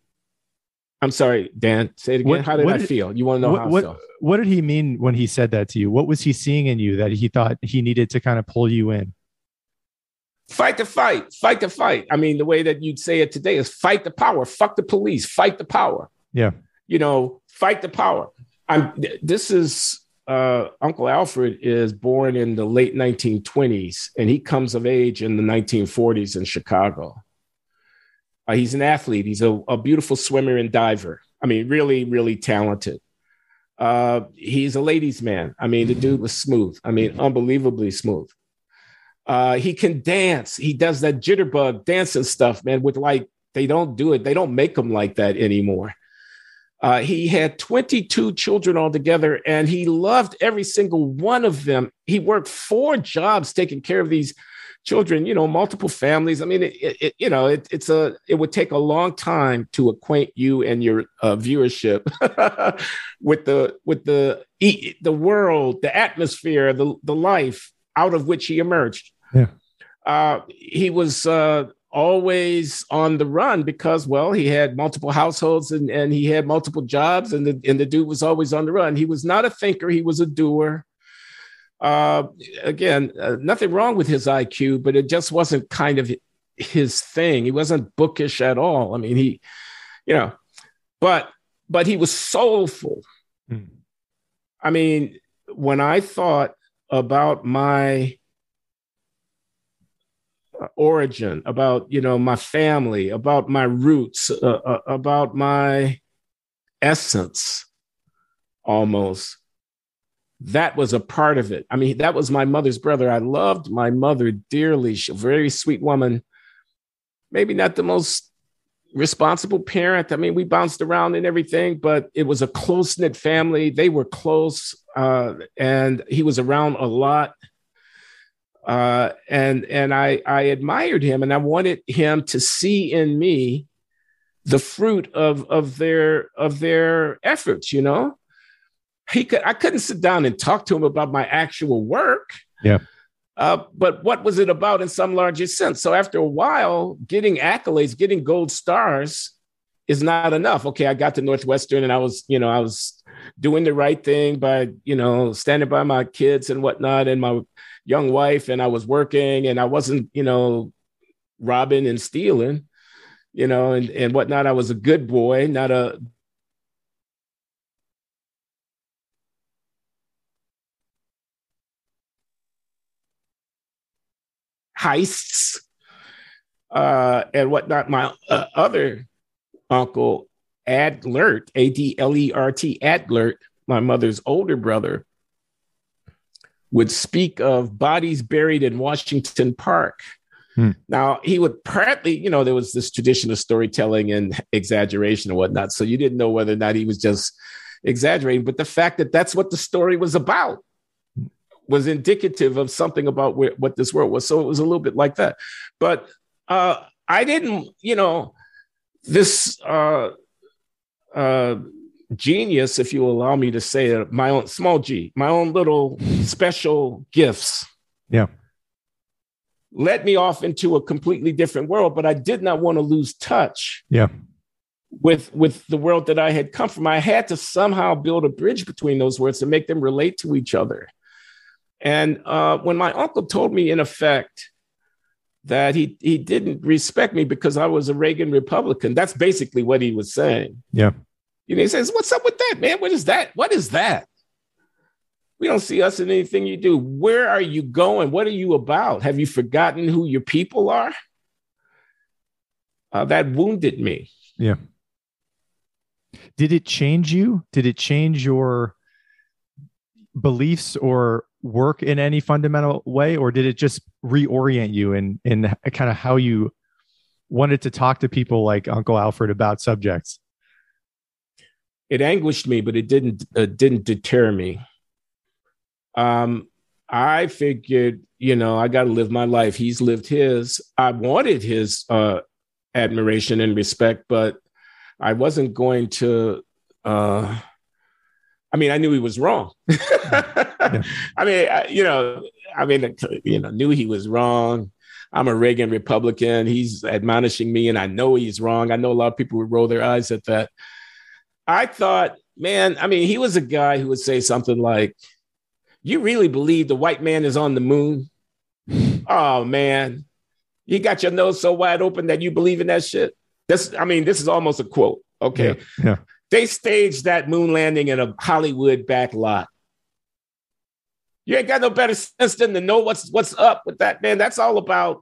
I'm sorry, Dan. Say it again. How did I feel? You want to know how I felt? What did he mean when he said that to you? What was he seeing in you that he thought he needed to kind of pull you in? Fight the fight, fight the fight. I mean, the way that you'd say it today is fight the power, fuck the police, fight the power. Yeah. You know, fight the power. Uncle Alfred is born in the late 1920s, and he comes of age in the 1940s in Chicago. He's an athlete. He's a beautiful swimmer and diver. I mean, really, really talented. He's a ladies' man. I mean, the dude was smooth. I mean, unbelievably smooth. He can dance. He does that jitterbug dancing stuff, man, with like, they don't do it. They don't make them like that anymore. He had 22 children altogether, and he loved every single one of them. He worked 4 jobs taking care of these children, you know, multiple families. I mean, it would take a long time to acquaint you and your viewership with the world, the atmosphere, the life out of which he emerged. Yeah. He was always on the run because, well, he had multiple households and he had multiple jobs, and the dude was always on the run. He was not a thinker. He was a doer. Nothing wrong with his IQ, but it just wasn't kind of his thing. He wasn't bookish at all. I mean, but he was soulful. Mm. I mean, when I thought about my origin, about, you know, my family, about my roots, about my essence, almost, that was a part of it. I mean, that was my mother's brother. I loved my mother dearly. She's a very sweet woman, maybe not the most responsible parent. I mean, we bounced around and everything, but it was a close-knit family. They were close, and he was around a lot. And I admired him, and I wanted him to see in me the fruit of their efforts, you know? I couldn't sit down and talk to him about my actual work. Yeah. But what was it about in some larger sense? So after a while, getting accolades, getting gold stars is not enough. Okay, I got to Northwestern, and I was doing the right thing by, you know, standing by my kids and whatnot and my young wife, and I was working, and I wasn't, you know, robbing and stealing, you know, and whatnot. I was a good boy, not a heists and whatnot. My other uncle, Adlert, A-D-L-E-R-T, Adlert, my mother's older brother, would speak of bodies buried in Washington Park. Hmm. Now, he would partly, you know, there was this tradition of storytelling and exaggeration and whatnot, so you didn't know whether or not he was just exaggerating, but the fact that that's what the story was about was indicative of something about what this world was. So it was a little bit like that. But I didn't, you know, this genius, if you allow me to say it, my own small g, my own little special gifts. Yeah. Led me off into a completely different world, but I did not want to lose touch. Yeah. With the world that I had come from. I had to somehow build a bridge between those worlds and make them relate to each other. And when my uncle told me, in effect, that he didn't respect me because I was a Reagan Republican, that's basically what he was saying. Yeah. You know, he says, "What's up with that, man? What is that? What is that? We don't see us in anything you do. Where are you going? What are you about? Have you forgotten who your people are?" That wounded me. Yeah. Did it change you? Did it change your beliefs or work in any fundamental way? Or did it just reorient you in kind of how you wanted to talk to people like Uncle Alfred about subjects? It anguished me, but it didn't deter me. I figured, you know, I got to live my life. He's lived his. I wanted his admiration and respect, but I wasn't going to. I mean, I knew he was wrong. Yeah. Knew he was wrong. I'm a Reagan Republican. He's admonishing me, and I know he's wrong. I know a lot of people would roll their eyes at that. I thought, man, I mean, he was a guy who would say something like, "You really believe the white man is on the moon? Oh, man, you got your nose so wide open that you believe in that shit." This is almost a quote. Okay. Yeah. They staged that moon landing in a Hollywood back lot. You ain't got no better sense than to know what's up with that, man. That's all about,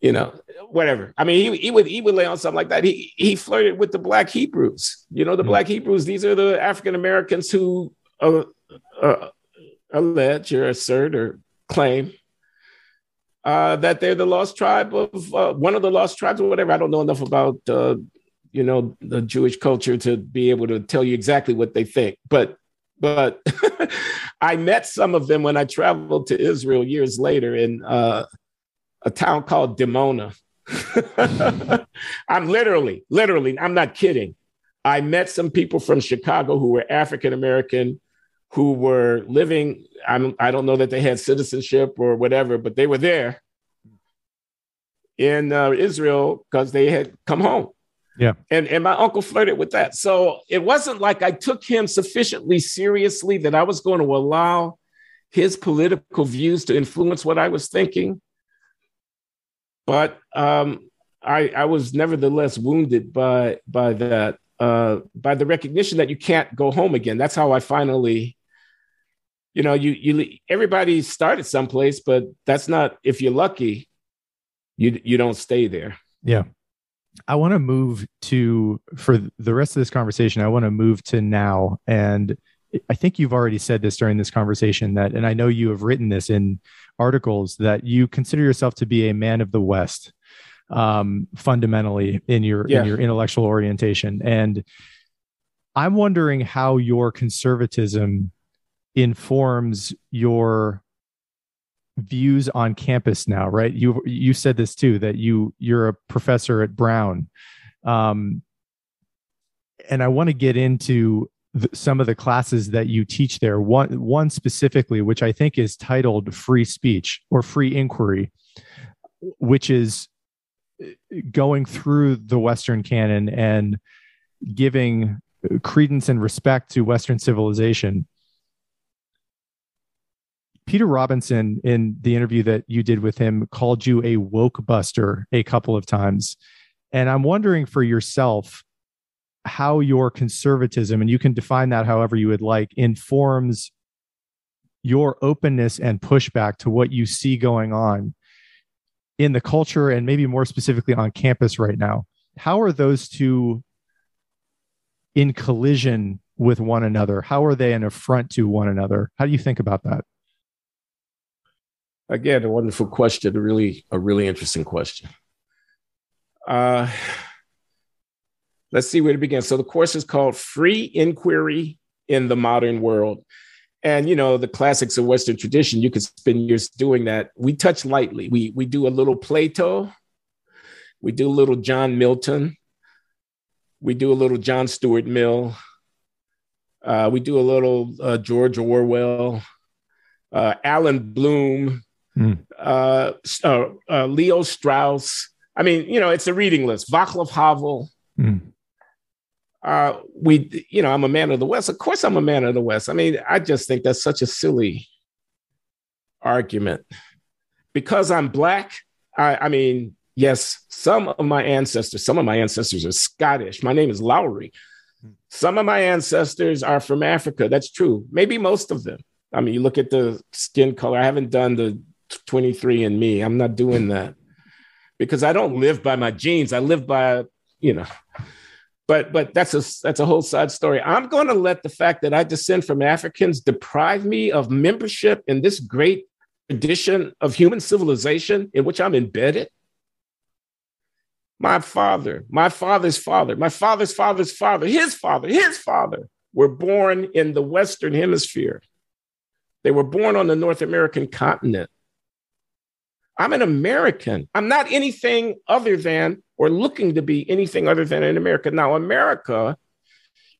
you know, whatever. I mean, he would lay on something like that. He flirted with the Black Hebrews. You know, the Black Hebrews, these are the African Americans who allege or assert or claim that they're the lost tribe of one of the lost tribes or whatever. I don't know enough about, the Jewish culture to be able to tell you exactly what they think. But I met some of them when I traveled to Israel years later in a town called Dimona. I'm literally, I'm not kidding. I met some people from Chicago who were African-American, who were living, I don't know that they had citizenship or whatever, but they were there in Israel because they had come home. Yeah. And my uncle flirted with that. So it wasn't like I took him sufficiently seriously that I was going to allow his political views to influence what I was thinking. But I was nevertheless wounded by that, by the recognition that you can't go home again. That's how I finally, you know, you everybody started someplace, but that's not, if you're lucky, you don't stay there. Yeah. I want to move to, for the rest of this conversation, I want to move to now. And I think you've already said this during this conversation that, and I know you have written this in articles, that you consider yourself to be a man of the West, fundamentally in your intellectual orientation. And I'm wondering how your conservatism informs your views on campus now, right? You said this too, that you're a professor at Brown, and I want to get into some of the classes that you teach there. One specifically, which I think is titled "Free Speech" or "Free Inquiry," which is going through the Western canon and giving credence and respect to Western civilization. Peter Robinson, in the interview that you did with him, called you a woke buster a couple of times. And I'm wondering for yourself how your conservatism, and you can define that however you would like, informs your openness and pushback to what you see going on in the culture and maybe more specifically on campus right now. How are those two in collision with one another? How are they an affront to one another? How do you think about that? Again, a wonderful question, a really interesting question. Let's see where to begin. So the course is called Free Inquiry in the Modern World. And, you know, the classics of Western tradition, you could spend years doing that. We touch lightly. We do a little Plato. We do a little John Milton. We do a little John Stuart Mill. We do a little George Orwell, Alan Bloom, Leo Strauss. I mean, you know, it's a reading list. Václav Havel. Mm. I'm a man of the West. Of course I'm a man of the West. I mean, I just think that's such a silly argument. Because I'm Black, I mean, yes, some of my ancestors are Scottish. My name is Loury. Some of my ancestors are from Africa. That's true. Maybe most of them. I mean, you look at the skin color. I haven't done the 23andMe. I'm not doing that because I don't live by my genes. I live by, you know, But that's a whole side story. I'm going to let the fact that I descend from Africans deprive me of membership in this great tradition of human civilization in which I'm embedded. My father, my father's father, my father's father's father, his father were born in the Western Hemisphere. They were born on the North American continent. I'm an American. I'm not anything other than, or looking to be anything other than an American. Now, America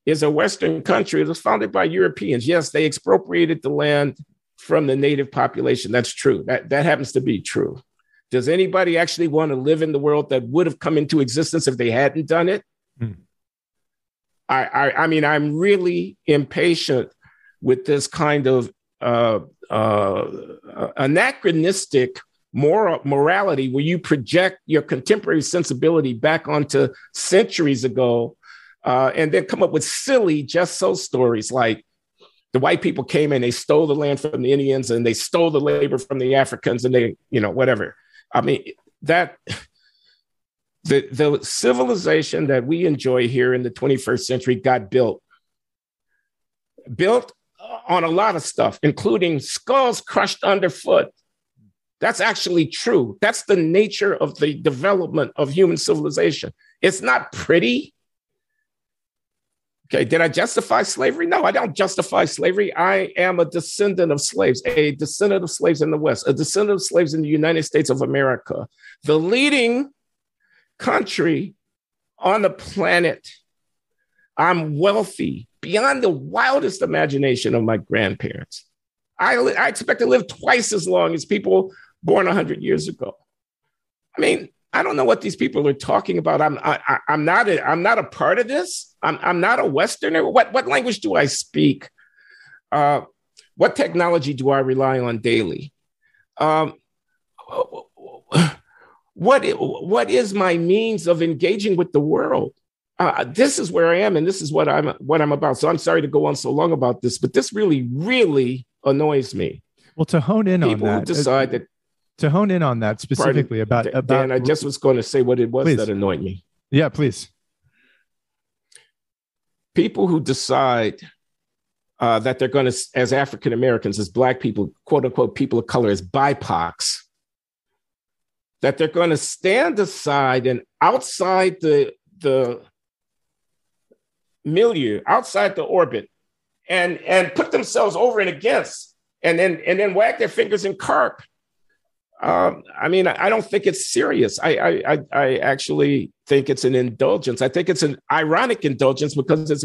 is a Western country. It was founded by Europeans. Yes, they expropriated the land from the native population. That's true. That happens to be true. Does anybody actually want to live in the world that would have come into existence if they hadn't done it? Mm. I mean, I'm really impatient with this kind of anachronistic morality where you project your contemporary sensibility back onto centuries ago and then come up with silly just so stories like the white people came and they stole the land from the Indians and they stole the labor from the Africans and they, you know, whatever. I mean, that the civilization that we enjoy here in the 21st century got built on a lot of stuff, including skulls crushed underfoot. That's actually true. That's the nature of the development of human civilization. It's not pretty. Okay, did I justify slavery? No, I don't justify slavery. I am a descendant of slaves, a descendant of slaves in the West, a descendant of slaves in the United States of America, the leading country on the planet. I'm wealthy beyond the wildest imagination of my grandparents. I expect to live twice as long as people born 100 years ago. I mean, I don't know what these people are talking about. I'm not a part of this. I'm not a Westerner. What language do I speak? What technology do I rely on daily? What is my means of engaging with the world? This is where I am, and this is what I'm about. So I'm sorry to go on so long about this, but this really, really annoys me. Well, to hone in on that, specifically about Dan, I just was going to say what it was that annoyed me. Yeah, please. People who decide that they're going to, as African Americans, as Black people, quote unquote, people of color, as BIPOCs, that they're going to stand aside and outside the milieu, outside the orbit, and put themselves over and against, and then wag their fingers and carp. I mean, I don't think it's serious. I actually think it's an indulgence. I think it's an ironic indulgence because it's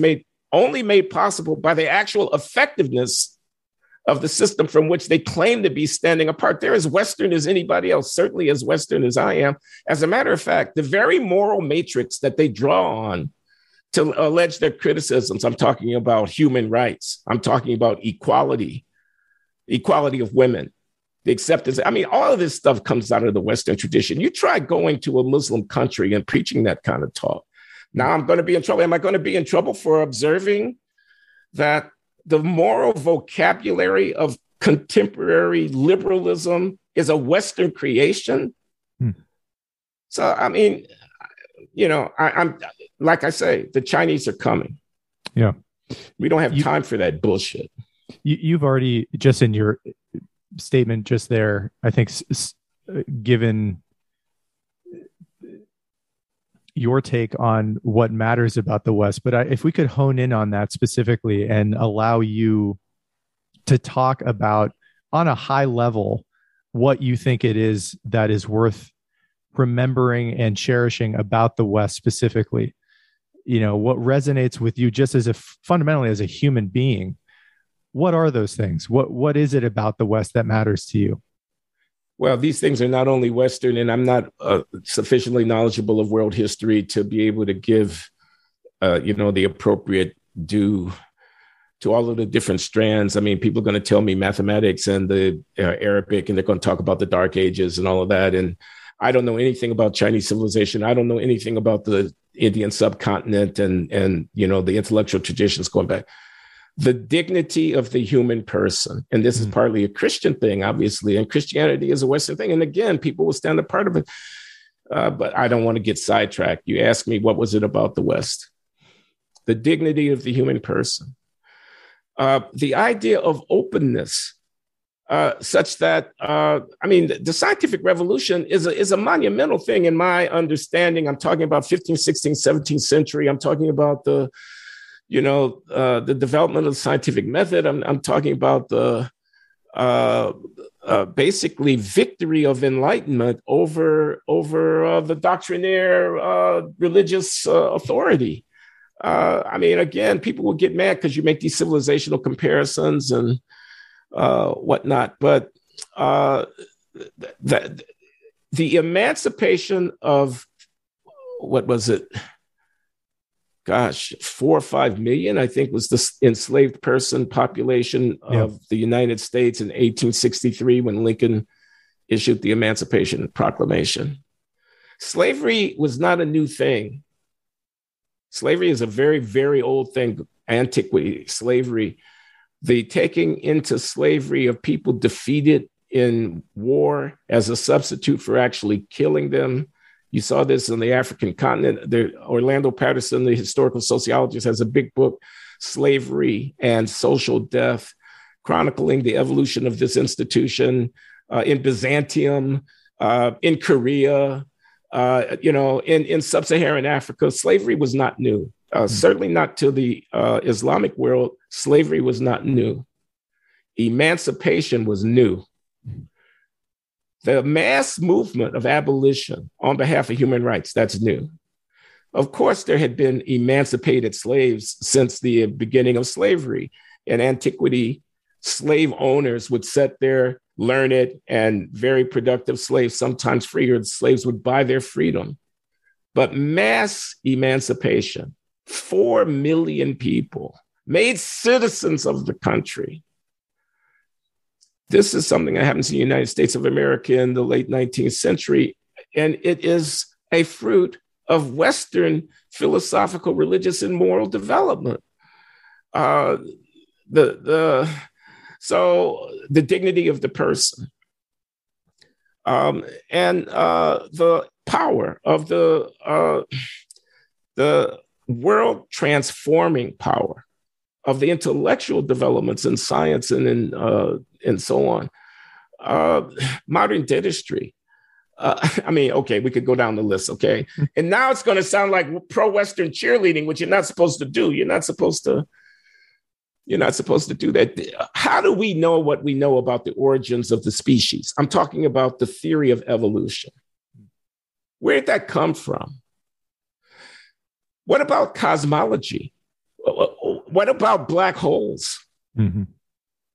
only made possible by the actual effectiveness of the system from which they claim to be standing apart. They're as Western as anybody else, certainly as Western as I am. As a matter of fact, the very moral matrix that they draw on to allege their criticisms. I'm talking about human rights. I'm talking about equality of women, the acceptance. I mean, all of this stuff comes out of the Western tradition. You try going to a Muslim country and preaching that kind of talk. Now I'm going to be in trouble. Am I going to be in trouble for observing that the moral vocabulary of contemporary liberalism is a Western creation? Hmm. So, I mean, you know, I'm like I say, the Chinese are coming. Yeah, we don't have time for that bullshit. You've already, just in your statement just there, I think, given your take on what matters about the West. But if we could hone in on that specifically and allow you to talk about, on a high level, what you think it is that is worth remembering and cherishing about the West specifically, you know, what resonates with you just as a fundamentally as a human being. What are those things? What is it about the West that matters to you? Well, these things are not only Western, and I'm not sufficiently knowledgeable of world history to be able to give, you know, the appropriate due to all of the different strands. I mean, people are going to tell me mathematics and the Arabic, and they're going to talk about the Dark Ages and all of that. And I don't know anything about Chinese civilization. I don't know anything about the Indian subcontinent and you know, the intellectual traditions going back. The dignity of the human person. And this is partly a Christian thing, obviously, and Christianity is a Western thing. And again, people will stand a part of it. But I don't want to get sidetracked. You asked me, what was it about the West? the dignity of the human person. The idea of openness, such that, I mean, the scientific revolution is a monumental thing in my understanding. I'm talking about 15th, 16th, 17th century. I'm talking about the development of the scientific method. I'm talking about the basically victory of enlightenment over the doctrinaire religious authority. I mean, again, people will get mad because you make these civilizational comparisons and whatnot, but the emancipation of, what was it? Gosh, 4 or 5 million, I think, was the enslaved person population of the United States in 1863 when Lincoln issued the Emancipation Proclamation. Slavery was not a new thing. Slavery is a very, very old thing, antiquity, slavery. The taking into slavery of people defeated in war as a substitute for actually killing them. You saw this on the African continent. Orlando Patterson, the historical sociologist, has a big book, Slavery and Social Death, chronicling the evolution of this institution in Byzantium, in Korea, in sub-Saharan Africa. Slavery was not new. Certainly not to the Islamic world. Slavery was not new. Emancipation was new. The mass movement of abolition on behalf of human rights, that's new. Of course, there had been emancipated slaves since the beginning of slavery. In antiquity, slave owners would set their learned and very productive slaves, sometimes free, or the slaves would buy their freedom. But mass emancipation, 4 million people made citizens of the country. This is something that happens in the United States of America in the late 19th century, and it is a fruit of Western philosophical, religious, and moral development. So the dignity of the person and the power of the world-transforming power of the intellectual developments in science and and so on. Modern dentistry. I mean, okay, we could go down the list, okay? And now it's going to sound like pro-Western cheerleading, which you're not supposed to do. You're not supposed to do that. How do we know what we know about the origins of the species? I'm talking about the theory of evolution. Where did that come from? What about cosmology? What about black holes? Mm-hmm.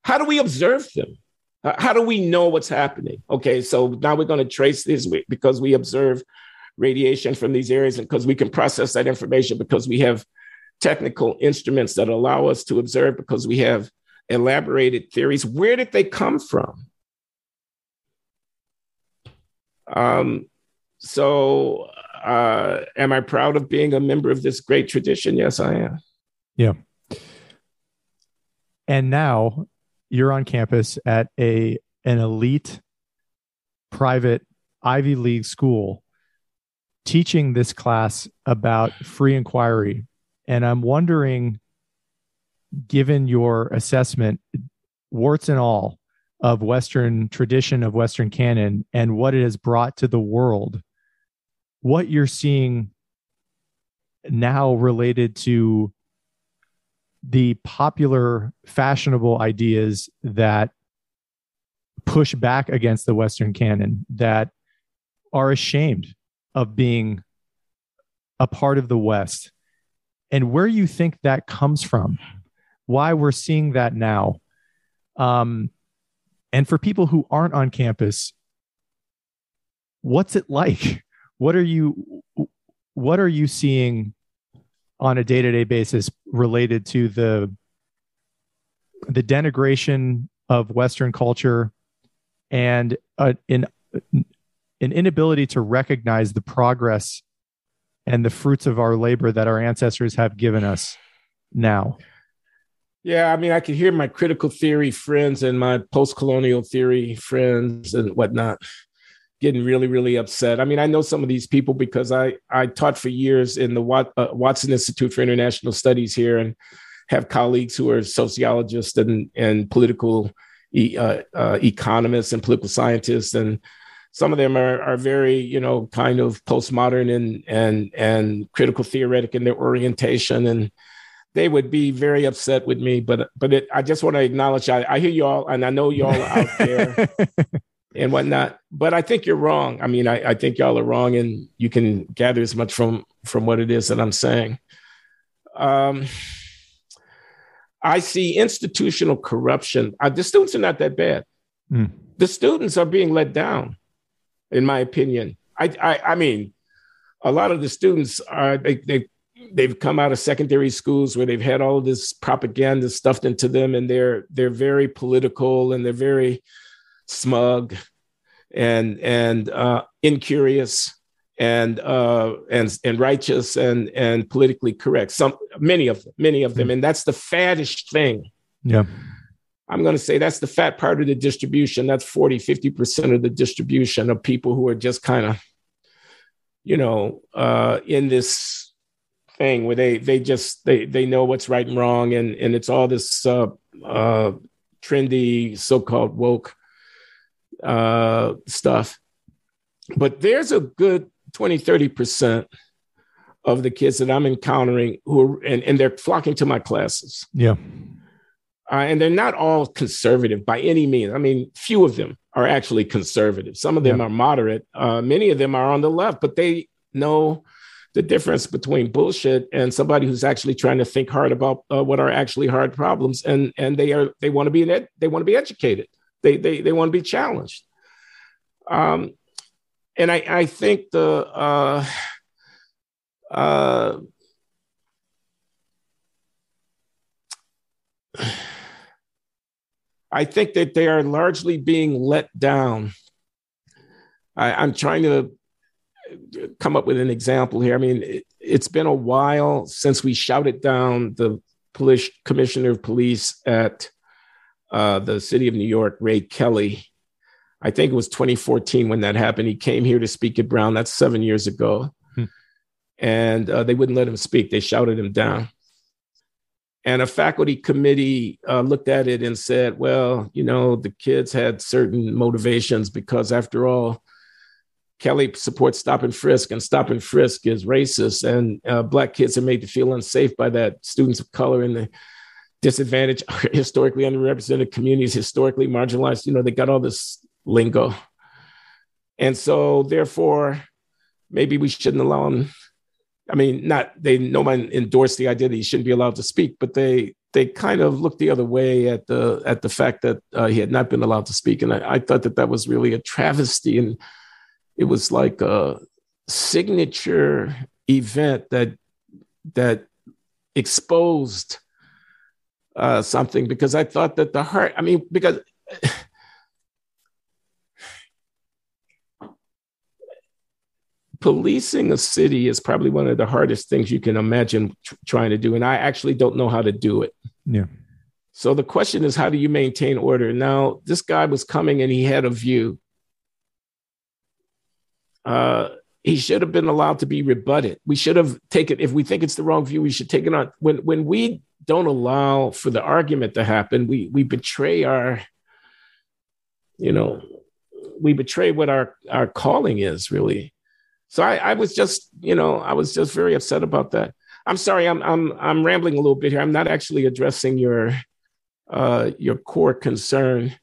How do we observe them? How do we know what's happening? Okay, so now we're going to trace this because we observe radiation from these areas and because we can process that information because we have technical instruments that allow us to observe because we have elaborated theories. Where did they come from? So am I proud of being a member of this great tradition? Yes, I am. Yeah. And now you're on campus at an elite private Ivy League school teaching this class about free inquiry. And I'm wondering, given your assessment, warts and all, of Western tradition, of Western canon, and what it has brought to the world, what you're seeing now related to the popular fashionable ideas that push back against the Western canon, that are ashamed of being a part of the West, and where you think that comes from, why we're seeing that now. And for people who aren't on campus, what's it like? What are you seeing on a day-to-day basis related to the denigration of Western culture and an inability to recognize the progress and the fruits of our labor that our ancestors have given us now? Yeah, I mean, I can hear my critical theory friends and my post-colonial theory friends and whatnot getting really, really upset. I mean, I know some of these people because I taught for years in the Watson Institute for International Studies here and have colleagues who are sociologists and political economists and political scientists. And some of them are very, you know, kind of postmodern and critical theoretic in their orientation. And they would be very upset with me. But I just want to acknowledge, I hear y'all and I know y'all are out there. And whatnot. But I think you're wrong. I mean, I think y'all are wrong and you can gather as much from what it is that I'm saying. I see institutional corruption. The students are not that bad. Mm. The students are being let down, in my opinion. I mean, a lot of the students are, they've come out of secondary schools where they've had all of this propaganda stuffed into them and they're very political and they're very smug and incurious and righteous and politically correct. Many of them. And that's the faddish thing. Yeah. I'm going to say that's the fat part of the distribution. That's 40-50% of the distribution of people who are just kind of, you know, in this thing where they know what's right and wrong. And it's all this trendy so-called woke stuff. But there's a good 20-30% of the kids that I'm encountering who are, and they're flocking to my classes. Yeah. And they're not all conservative by any means. I mean, few of them are actually conservative. Some of them are moderate. Many of them are on the left, but they know the difference between bullshit and somebody who's actually trying to think hard about what are actually hard problems. And they want to be they want to be educated. They want to be challenged. And I think the I think that they are largely being let down. I'm trying to come up with an example here. I mean, it's been a while since we shouted down the police commissioner of police at the city of New York, Ray Kelly. I think it was 2014 when that happened. He came here to speak at Brown. That's 7 years ago. Hmm. And they wouldn't let him speak. They shouted him down. And a faculty committee looked at it and said, well, you know, the kids had certain motivations because after all, Kelly supports stop and frisk and stop and frisk is racist. And Black kids are made to feel unsafe by that. Students of color in the disadvantaged, historically underrepresented communities, historically marginalized, you know, they got all this lingo. And so therefore, maybe we shouldn't allow them. I mean, no one endorsed the idea that he shouldn't be allowed to speak, but they kind of looked the other way at the fact that he had not been allowed to speak. And I thought that was really a travesty. And it was like a signature event that exposed something, because I thought that because policing a city is probably one of the hardest things you can imagine trying to do. And I actually don't know how to do it. Yeah. So the question is, how do you maintain order? Now, this guy was coming and he had a view. He should have been allowed to be rebutted. We should have taken, if we think it's the wrong view, we should take it on. When we don't allow for the argument to happen, we betray what our calling is, really. So I was just, you know, very upset about that. I'm sorry, I'm rambling a little bit here. I'm not actually addressing your core concern.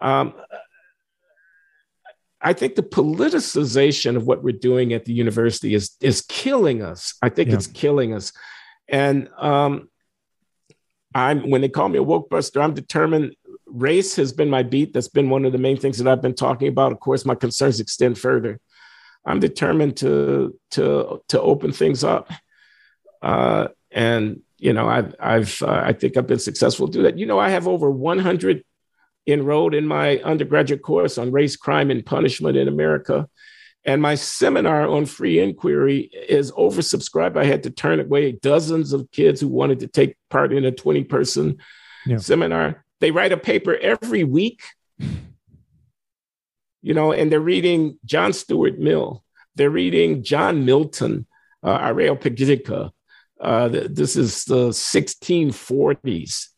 I think the politicization of what we're doing at the university is killing us. I think it's killing us. And when they call me a woke buster, I'm determined. Race has been my beat. That's been one of the main things that I've been talking about. Of course, my concerns extend further. I'm determined to open things up. And, you know, I think I've been successful to do that. You know, I have over 100 enrolled in my undergraduate course on race, crime, and punishment in America. And my seminar on free inquiry is oversubscribed. I had to turn away dozens of kids who wanted to take part in a 20-person seminar. They write a paper every week. you know, and they're reading John Stuart Mill. They're reading John Milton, Areopagitica. This is the 1640s.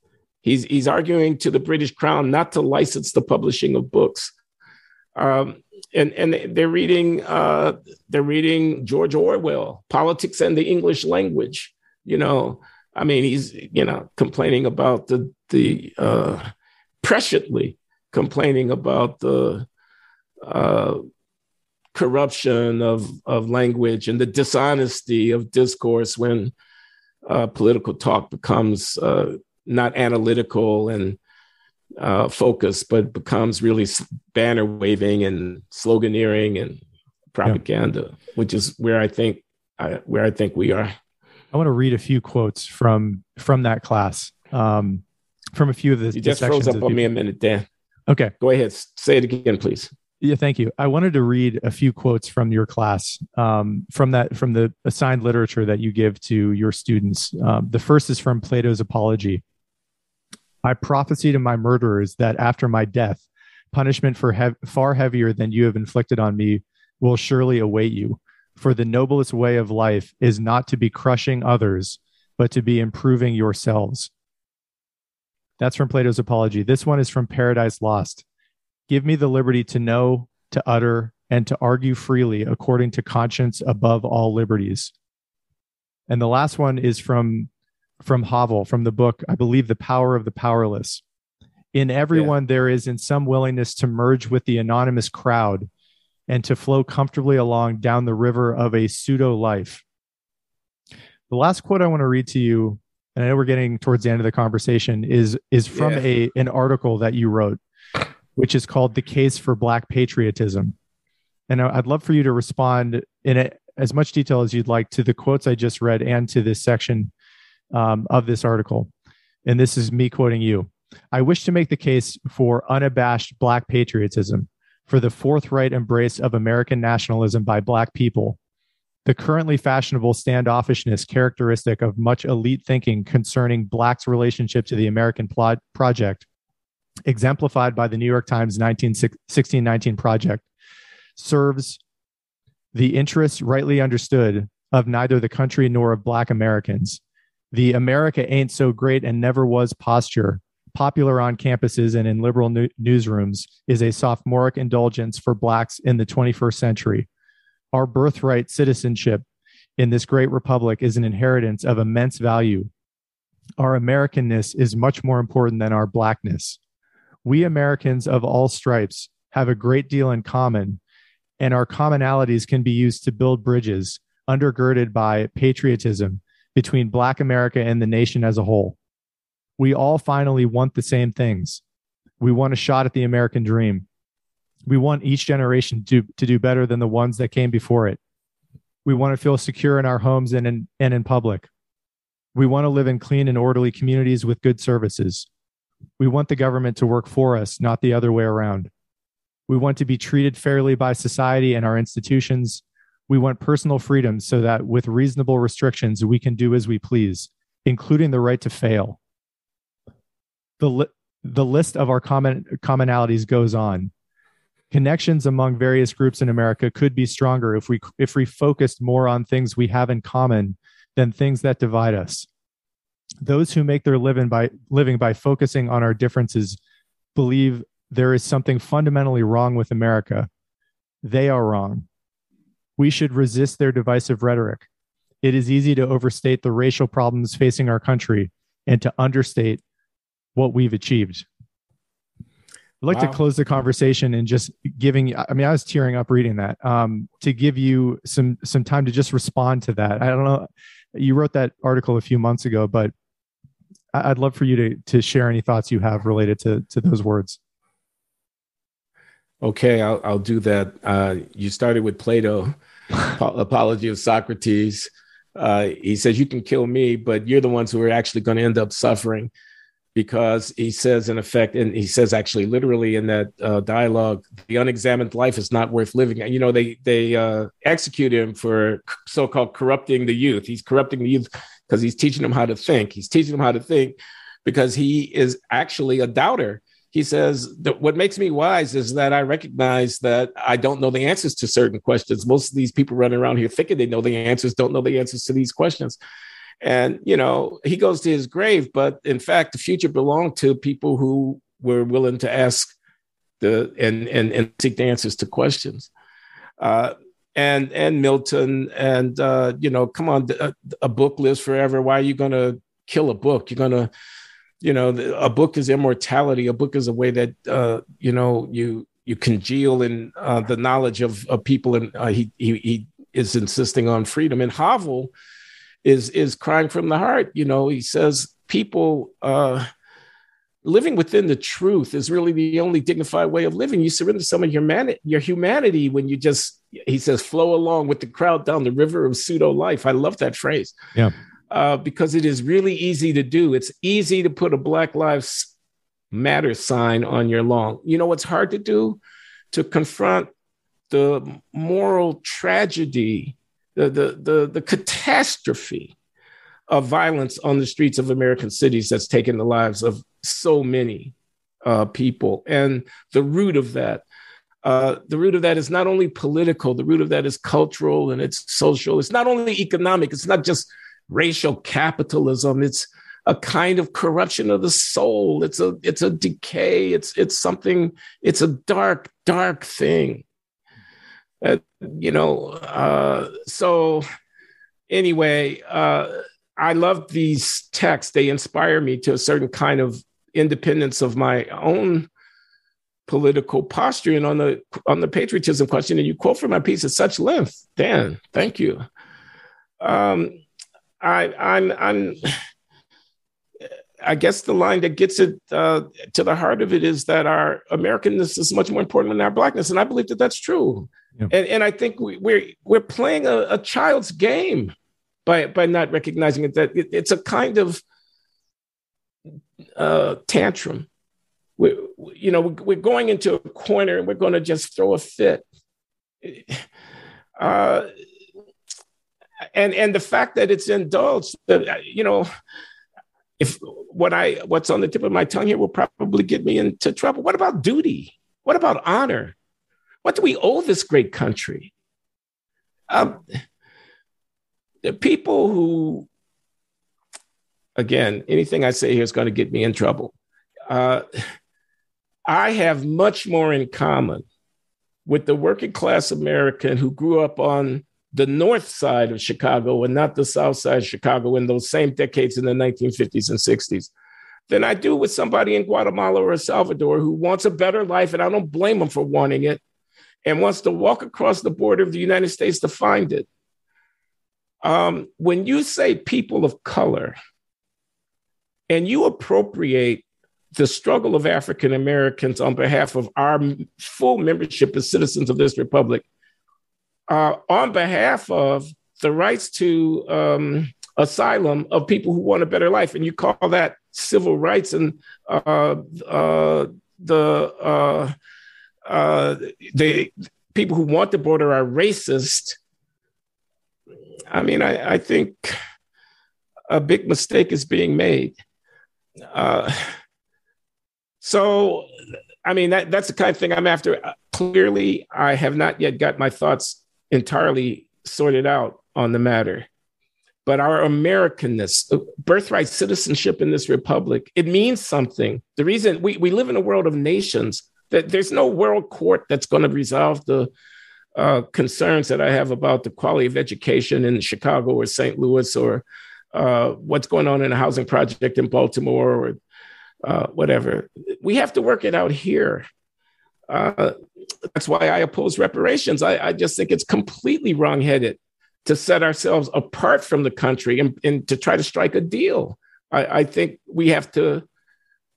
He's arguing to the British Crown not to license the publishing of books. And they're reading George Orwell, Politics and the English Language. You know, I mean, he's, you know, complaining about the presciently complaining about the corruption of language and the dishonesty of discourse when political talk becomes not analytical and focused, but becomes really banner waving and sloganeering and propaganda, which is where I think we are. I want to read a few quotes from that class, from a few of the. You just froze up on me a minute, Dan. Okay, go ahead. Say it again, please. Yeah, thank you. I wanted to read a few quotes from your class, from the assigned literature that you give to your students. The first is from Plato's Apology. I prophesy to my murderers that after my death, punishment for far heavier than you have inflicted on me will surely await you. For the noblest way of life is not to be crushing others, but to be improving yourselves. That's from Plato's Apology. This one is from Paradise Lost. Give me the liberty to know, to utter, and to argue freely according to conscience above all liberties. And the last one is from Havel, from the book, I believe, The Power of the Powerless. In everyone, there is in some willingness to merge with the anonymous crowd and to flow comfortably along down the river of a pseudo-life. The last quote I want to read to you, and I know we're getting towards the end of the conversation, is from an article that you wrote, which is called The Case for Black Patriotism. And I'd love for you to respond in as much detail as you'd like to the quotes I just read and to this section of this article. And this is me quoting you. I wish to make the case for unabashed Black patriotism, for the forthright embrace of American nationalism by Black people. The currently fashionable standoffishness characteristic of much elite thinking concerning Blacks' relationship to the American project, exemplified by the New York Times 1619 Project, serves the interests, rightly understood, of neither the country nor of Black Americans. The America ain't so great and never was posture, popular on campuses and in liberal newsrooms, is a sophomoric indulgence for Blacks in the 21st century. Our birthright citizenship in this great republic is an inheritance of immense value. Our Americanness is much more important than our Blackness. We Americans of all stripes have a great deal in common, and our commonalities can be used to build bridges undergirded by patriotism between Black America and the nation as a whole. We all finally want the same things. We want a shot at the American dream. We want each generation to do better than the ones that came before it. We want to feel secure in our homes and in public. We want to live in clean and orderly communities with good services. We want the government to work for us, not the other way around. We want to be treated fairly by society and our institutions. We want personal freedom so that with reasonable restrictions, we can do as we please, including the right to fail. The list of our commonalities goes on. Connections among various groups in America could be stronger if we focused more on things we have in common than things that divide us. Those who make their living by focusing on our differences believe there is something fundamentally wrong with America. They are wrong. We should resist their divisive rhetoric. It is easy to overstate the racial problems facing our country and to understate what we've achieved. I'd like to close the conversation and just I was tearing up reading that, to give you some time to just respond to that. I don't know. You wrote that article a few months ago, but I'd love for you to share any thoughts you have related to those words. Okay, I'll do that. You started with Plato, Apology of Socrates. He says, you can kill me, but you're the ones who are actually going to end up suffering, because he says, in effect, and he says actually literally in that dialogue, the unexamined life is not worth living. You know, they execute him for so-called corrupting the youth. He's corrupting the youth because he's teaching them how to think. He's teaching them how to think because he is actually a doubter. He says that what makes me wise is that I recognize that I don't know the answers to certain questions. Most of these people running around here thinking they know the answers, don't know the answers to these questions. And, you know, he goes to his grave, but in fact, the future belonged to people who were willing to ask and seek the answers to questions. And Milton and, you know, come on, a book lives forever. Why are you going to kill a book? You're going to, you know, a book is immortality. A book is a way that, you know, you congeal in the knowledge of people. And he is insisting on freedom. And Havel is crying from the heart. You know, he says people living within the truth is really the only dignified way of living. You surrender some of your humanity when you just, he says, flow along with the crowd down the river of pseudo life. I love that phrase. Yeah. Because it is really easy to do. It's easy to put a Black Lives Matter sign on your lawn. You know what's hard to do? To confront the moral tragedy, the catastrophe of violence on the streets of American cities that's taken the lives of so many people. And the root of that, is not only political. The root of that is cultural and it's social. It's not only economic. It's not just racial capitalism. It's a kind of corruption of the soul. It's a decay. It's something, it's a dark, dark thing. You know, so anyway, I love these texts. They inspire me to a certain kind of independence of my own political posture. And on the patriotism question, and you quote from my piece at such length, Dan, thank you. I guess the line that gets it to the heart of it is that our Americanness is much more important than our Blackness. And I believe that that's true. Yeah. And I think we're playing a child's game by not recognizing it, that it's a kind of tantrum. We're going into a corner and we're going to just throw a fit. And the fact that it's indulged, you know, if what's on the tip of my tongue here will probably get me into trouble. What about duty? What about honor? What do we owe this great country? The people who, again, anything I say here is going to get me in trouble. I have much more in common with the working class American who grew up on the north side of Chicago and not the south side of Chicago in those same decades in the 1950s and 60s than I do with somebody in Guatemala or El Salvador who wants a better life, and I don't blame them for wanting it, and wants to walk across the border of the United States to find it. When you say people of color and you appropriate the struggle of African Americans on behalf of our full membership as citizens of this republic, on behalf of the rights to asylum of people who want a better life. And you call that civil rights, and the people who want the border are racist. I mean, I think a big mistake is being made. So, I mean, that's the kind of thing I'm after. Clearly, I have not yet got my thoughts entirely sorted out on the matter. But our Americanness, birthright citizenship in this republic, it means something. The reason we live in a world of nations, that there's no world court that's going to resolve the concerns that I have about the quality of education in Chicago or St. Louis, or what's going on in a housing project in Baltimore, or whatever. We have to work it out here. That's why I oppose reparations. I just think it's completely wrongheaded to set ourselves apart from the country and to try to strike a deal. I think we have to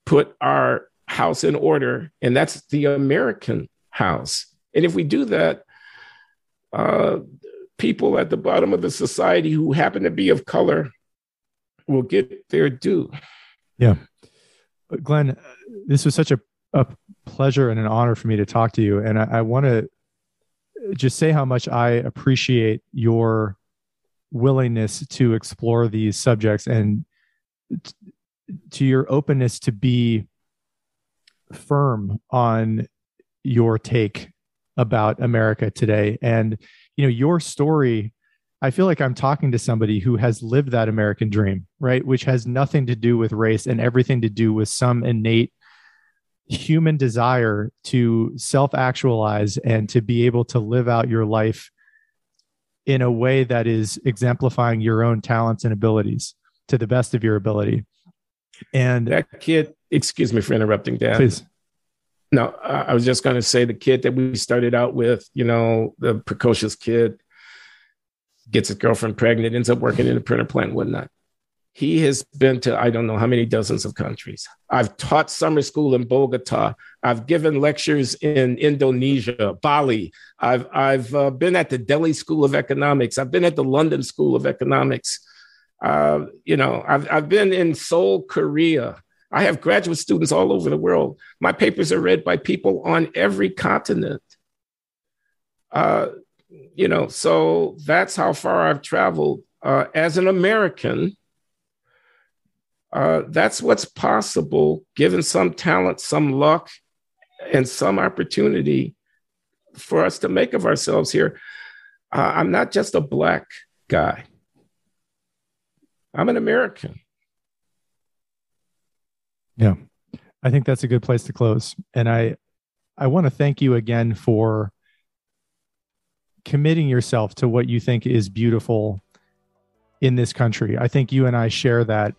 put our house in order, and that's the American house. And if we do that, people at the bottom of the society who happen to be of color will get their due. Yeah. But Glenn, this was such a pleasure and an honor for me to talk to you. And I want to just say how much I appreciate your willingness to explore these subjects and to your openness to be firm on your take about America today. And, you know, your story, I feel like I'm talking to somebody who has lived that American dream, right? Which has nothing to do with race and everything to do with some innate human desire to self-actualize and to be able to live out your life in a way that is exemplifying your own talents and abilities to the best of your ability. And that kid, excuse me for interrupting, Dan. Please. No, I was just going to say the kid that we started out with, you know, the precocious kid gets his girlfriend pregnant, ends up working in a printer plant and whatnot. He has been to, I don't know how many dozens of countries. I've taught summer school in Bogota. I've given lectures in Indonesia, Bali. I've been at the Delhi School of Economics. I've been at the London School of Economics. You know, I've been in Seoul, Korea. I have graduate students all over the world. My papers are read by people on every continent. You know, so that's how far I've traveled as an American. That's what's possible, given some talent, some luck, and some opportunity for us to make of ourselves here. I'm not just a Black guy. I'm an American. Yeah, I think that's a good place to close. And I want to thank you again for committing yourself to what you think is beautiful in this country. I think you and I share that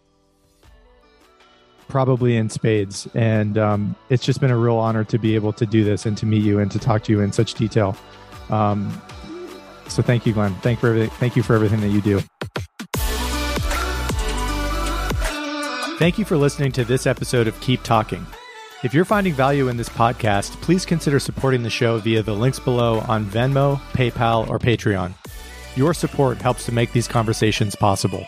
probably in spades. And it's just been a real honor to be able to do this and to meet you and to talk to you in such detail. So thank you, Glenn. Thank you for everything that you do. Thank you for listening to this episode of Keep Talking. If you're finding value in this podcast, please consider supporting the show via the links below on Venmo, PayPal, or Patreon. Your support helps to make these conversations possible.